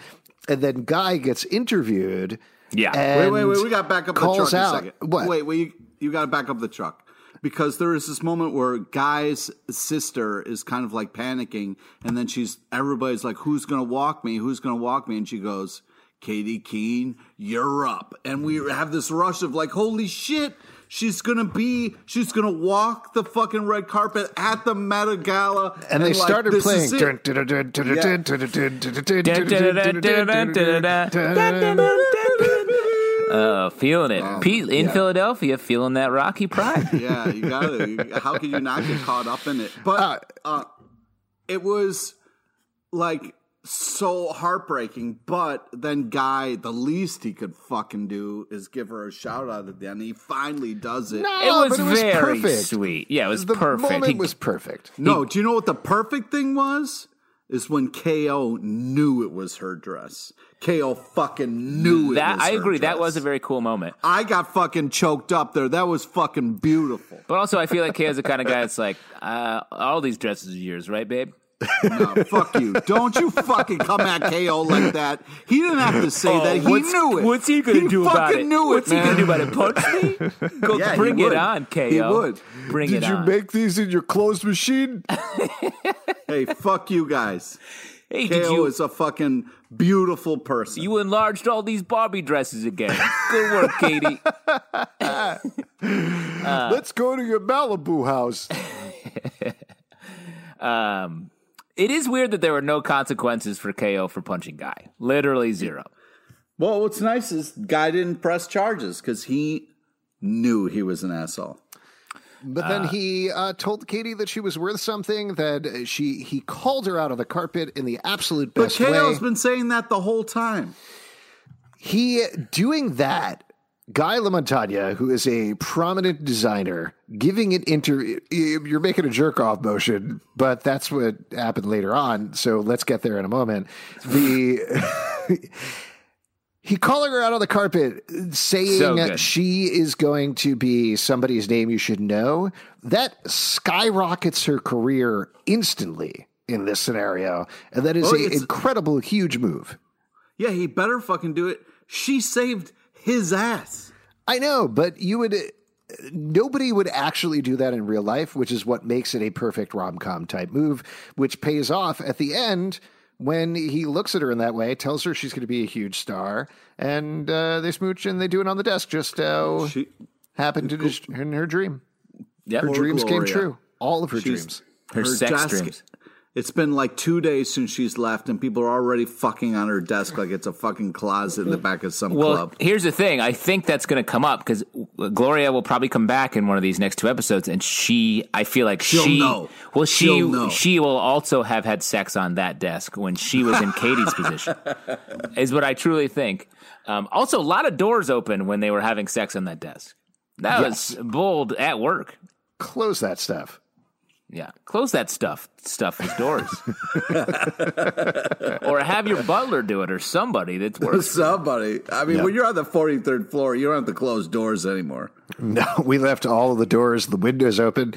And then Guy gets interviewed. Yeah. Wait, wait, wait. We got to back up the truck out. a second. What? Wait, wait. You, you got to back up the truck. Because there is this moment where Guy's sister is kind of like panicking. And then she's, everybody's like, who's going to walk me? Who's going to walk me? And she goes, Katie Keene, you're up. And we have this rush of like, holy shit. She's going to be, she's going to walk the fucking red carpet at the Met Gala. And, and they like, started playing. Uh, feeling it. Um, Pete, in yeah. Philadelphia, feeling that Rocky Pride. Yeah, you got it. How can you not get caught up in it? But uh, it was like so heartbreaking, but then Guy, the least he could fucking do is give her a shout out at the end. He finally does it. No, it was, it was very perfect. Sweet. Yeah, it was the perfect. The moment he, was perfect. No, he, do you know what the perfect thing was? Is when K O knew it was her dress. K O fucking knew it that, was her I agree. Dress. That was a very cool moment. I got fucking choked up there. That was fucking beautiful. But also, I feel like K O's the kind of guy that's like, uh, all these dresses are yours, right, babe? No, fuck you. Don't you fucking come at K O like that. He didn't have to say oh, that. He knew it. What's he going to do about it? He fucking knew it, What's man. he going to do about it? Punch me? Go yeah, bring it on, K O. He would. Bring Did it on. Did you make these in your clothes machine? Hey, fuck you guys. Hey, K O you, is a fucking beautiful person. You enlarged all these Barbie dresses again. Good work, Katie. uh, Let's go to your Malibu house. um... It is weird that there were no consequences for K O for punching Guy. Literally zero. Well, what's nice is Guy didn't press charges because he knew he was an asshole. But uh, then he uh, told Katie that she was worth something, that she he called her out of the carpet in the absolute best way. But K O's been saying that the whole time. He doing that. Guy LaMontagne, who is a prominent designer, giving an interview. You're making a jerk-off motion, but that's what happened later on, so let's get there in a moment. The He calling her out on the carpet, saying so she is going to be somebody's name you should know. That skyrockets her career instantly in this scenario, and that is oh, an incredible, huge move. Yeah, he better fucking do it. She saved his ass. I know, but you would nobody would actually do that in real life, which is what makes it a perfect rom-com type move, which pays off at the end when he looks at her in that way, tells her she's going to be a huge star, and uh, they smooch and they do it on the desk, just how she, happened in, his, in her dream. Yep. Her Poor dreams Gloria. came true. All of her she's, dreams. Her, her sex desk, dreams. It's been like two days since she's left, and people are already fucking on her desk like it's a fucking closet in the back of some well, club. Well, here's the thing. I think that's going to come up because Gloria will probably come back in one of these next two episodes, and she, I feel like She'll she, know. well, she, She'll know. she will also have had sex on that desk when she was in Katie's position, is what I truly think. Um, also, a lot of doors open when they were having sex on that desk. That yes. was bold at work. Close that stuff. Yeah, close that stuff, stuff with doors. Or have your butler do it or somebody that's worse. Somebody. I mean, yep. when you're on the forty-third floor, you don't have to close doors anymore. No, we left all of the doors, the windows open.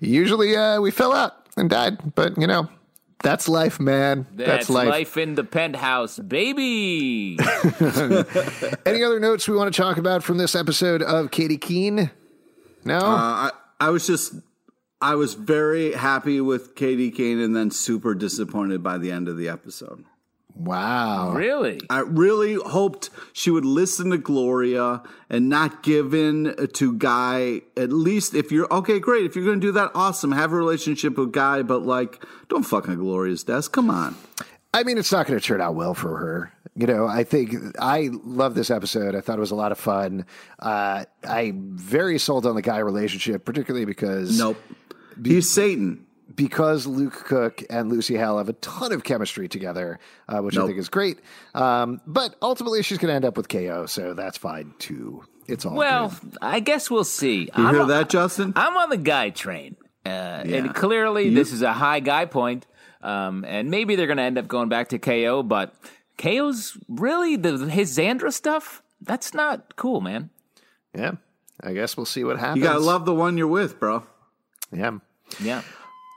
Usually uh, we fell out and died, but, you know, that's life, man. That's, that's life. life in the penthouse, baby. Any other notes we want to talk about from this episode of Katie Keene? No? Uh, I, I was just... I was very happy with Katie Keene and then super disappointed by the end of the episode. Wow. Really? I really hoped she would listen to Gloria and not give in to Guy. At least if you're, okay, great. If you're going to do that, awesome. Have a relationship with Guy, but like, don't fuck on Gloria's desk. Come on. I mean, it's not going to turn out well for her. You know, I think I love this episode. I thought it was a lot of fun. Uh, I'm very sold on the Guy relationship, particularly because... Nope. Be- He's Satan. Because Luke Cook and Lucy Hale have a ton of chemistry together, uh, which nope. I think is great. Um, but ultimately, she's going to end up with K O, so that's fine, too. It's all Well, good. I guess we'll see. You I'm hear on, that, Justin? I'm on the Guy train. Uh, yeah. And clearly, you- this is a high Guy point. Um, and maybe they're going to end up going back to K O, but K O's really, the, his Zandra stuff, that's not cool, man. Yeah. I guess we'll see what happens. You got to love the one you're with, bro. Yeah. Yeah.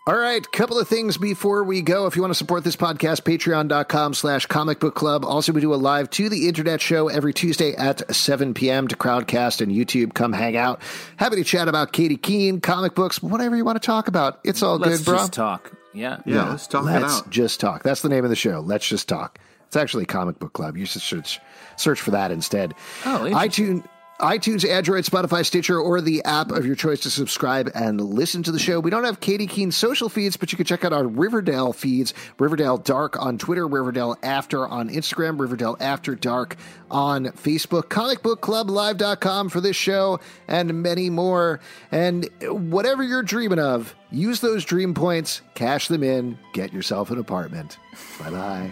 All right. Couple of things before we go. If you want to support this podcast, patreon.com slash comic book club. Also, we do a live to the internet show every Tuesday at seven p.m. to Crowdcast and YouTube. Come hang out. Happy to chat about Katie Keene, comic books, whatever you want to talk about. It's all Let's good, bro. Let's just talk. Yeah. Yeah. No, let's talk let's it out. Let's just talk. That's the name of the show. Let's just talk. It's actually Comic Book Club. You should search, search for that instead. Oh, iTunes. iTunes, Android, Spotify, Stitcher, or the app of your choice to subscribe and listen to the show. We don't have Katie Keene's social feeds, but you can check out our Riverdale feeds, Riverdale Dark on Twitter, Riverdale After on Instagram, Riverdale After Dark on Facebook, comic book club live dot com for this show, and many more. And whatever you're dreaming of, use those dream points, cash them in, get yourself an apartment. Bye-bye.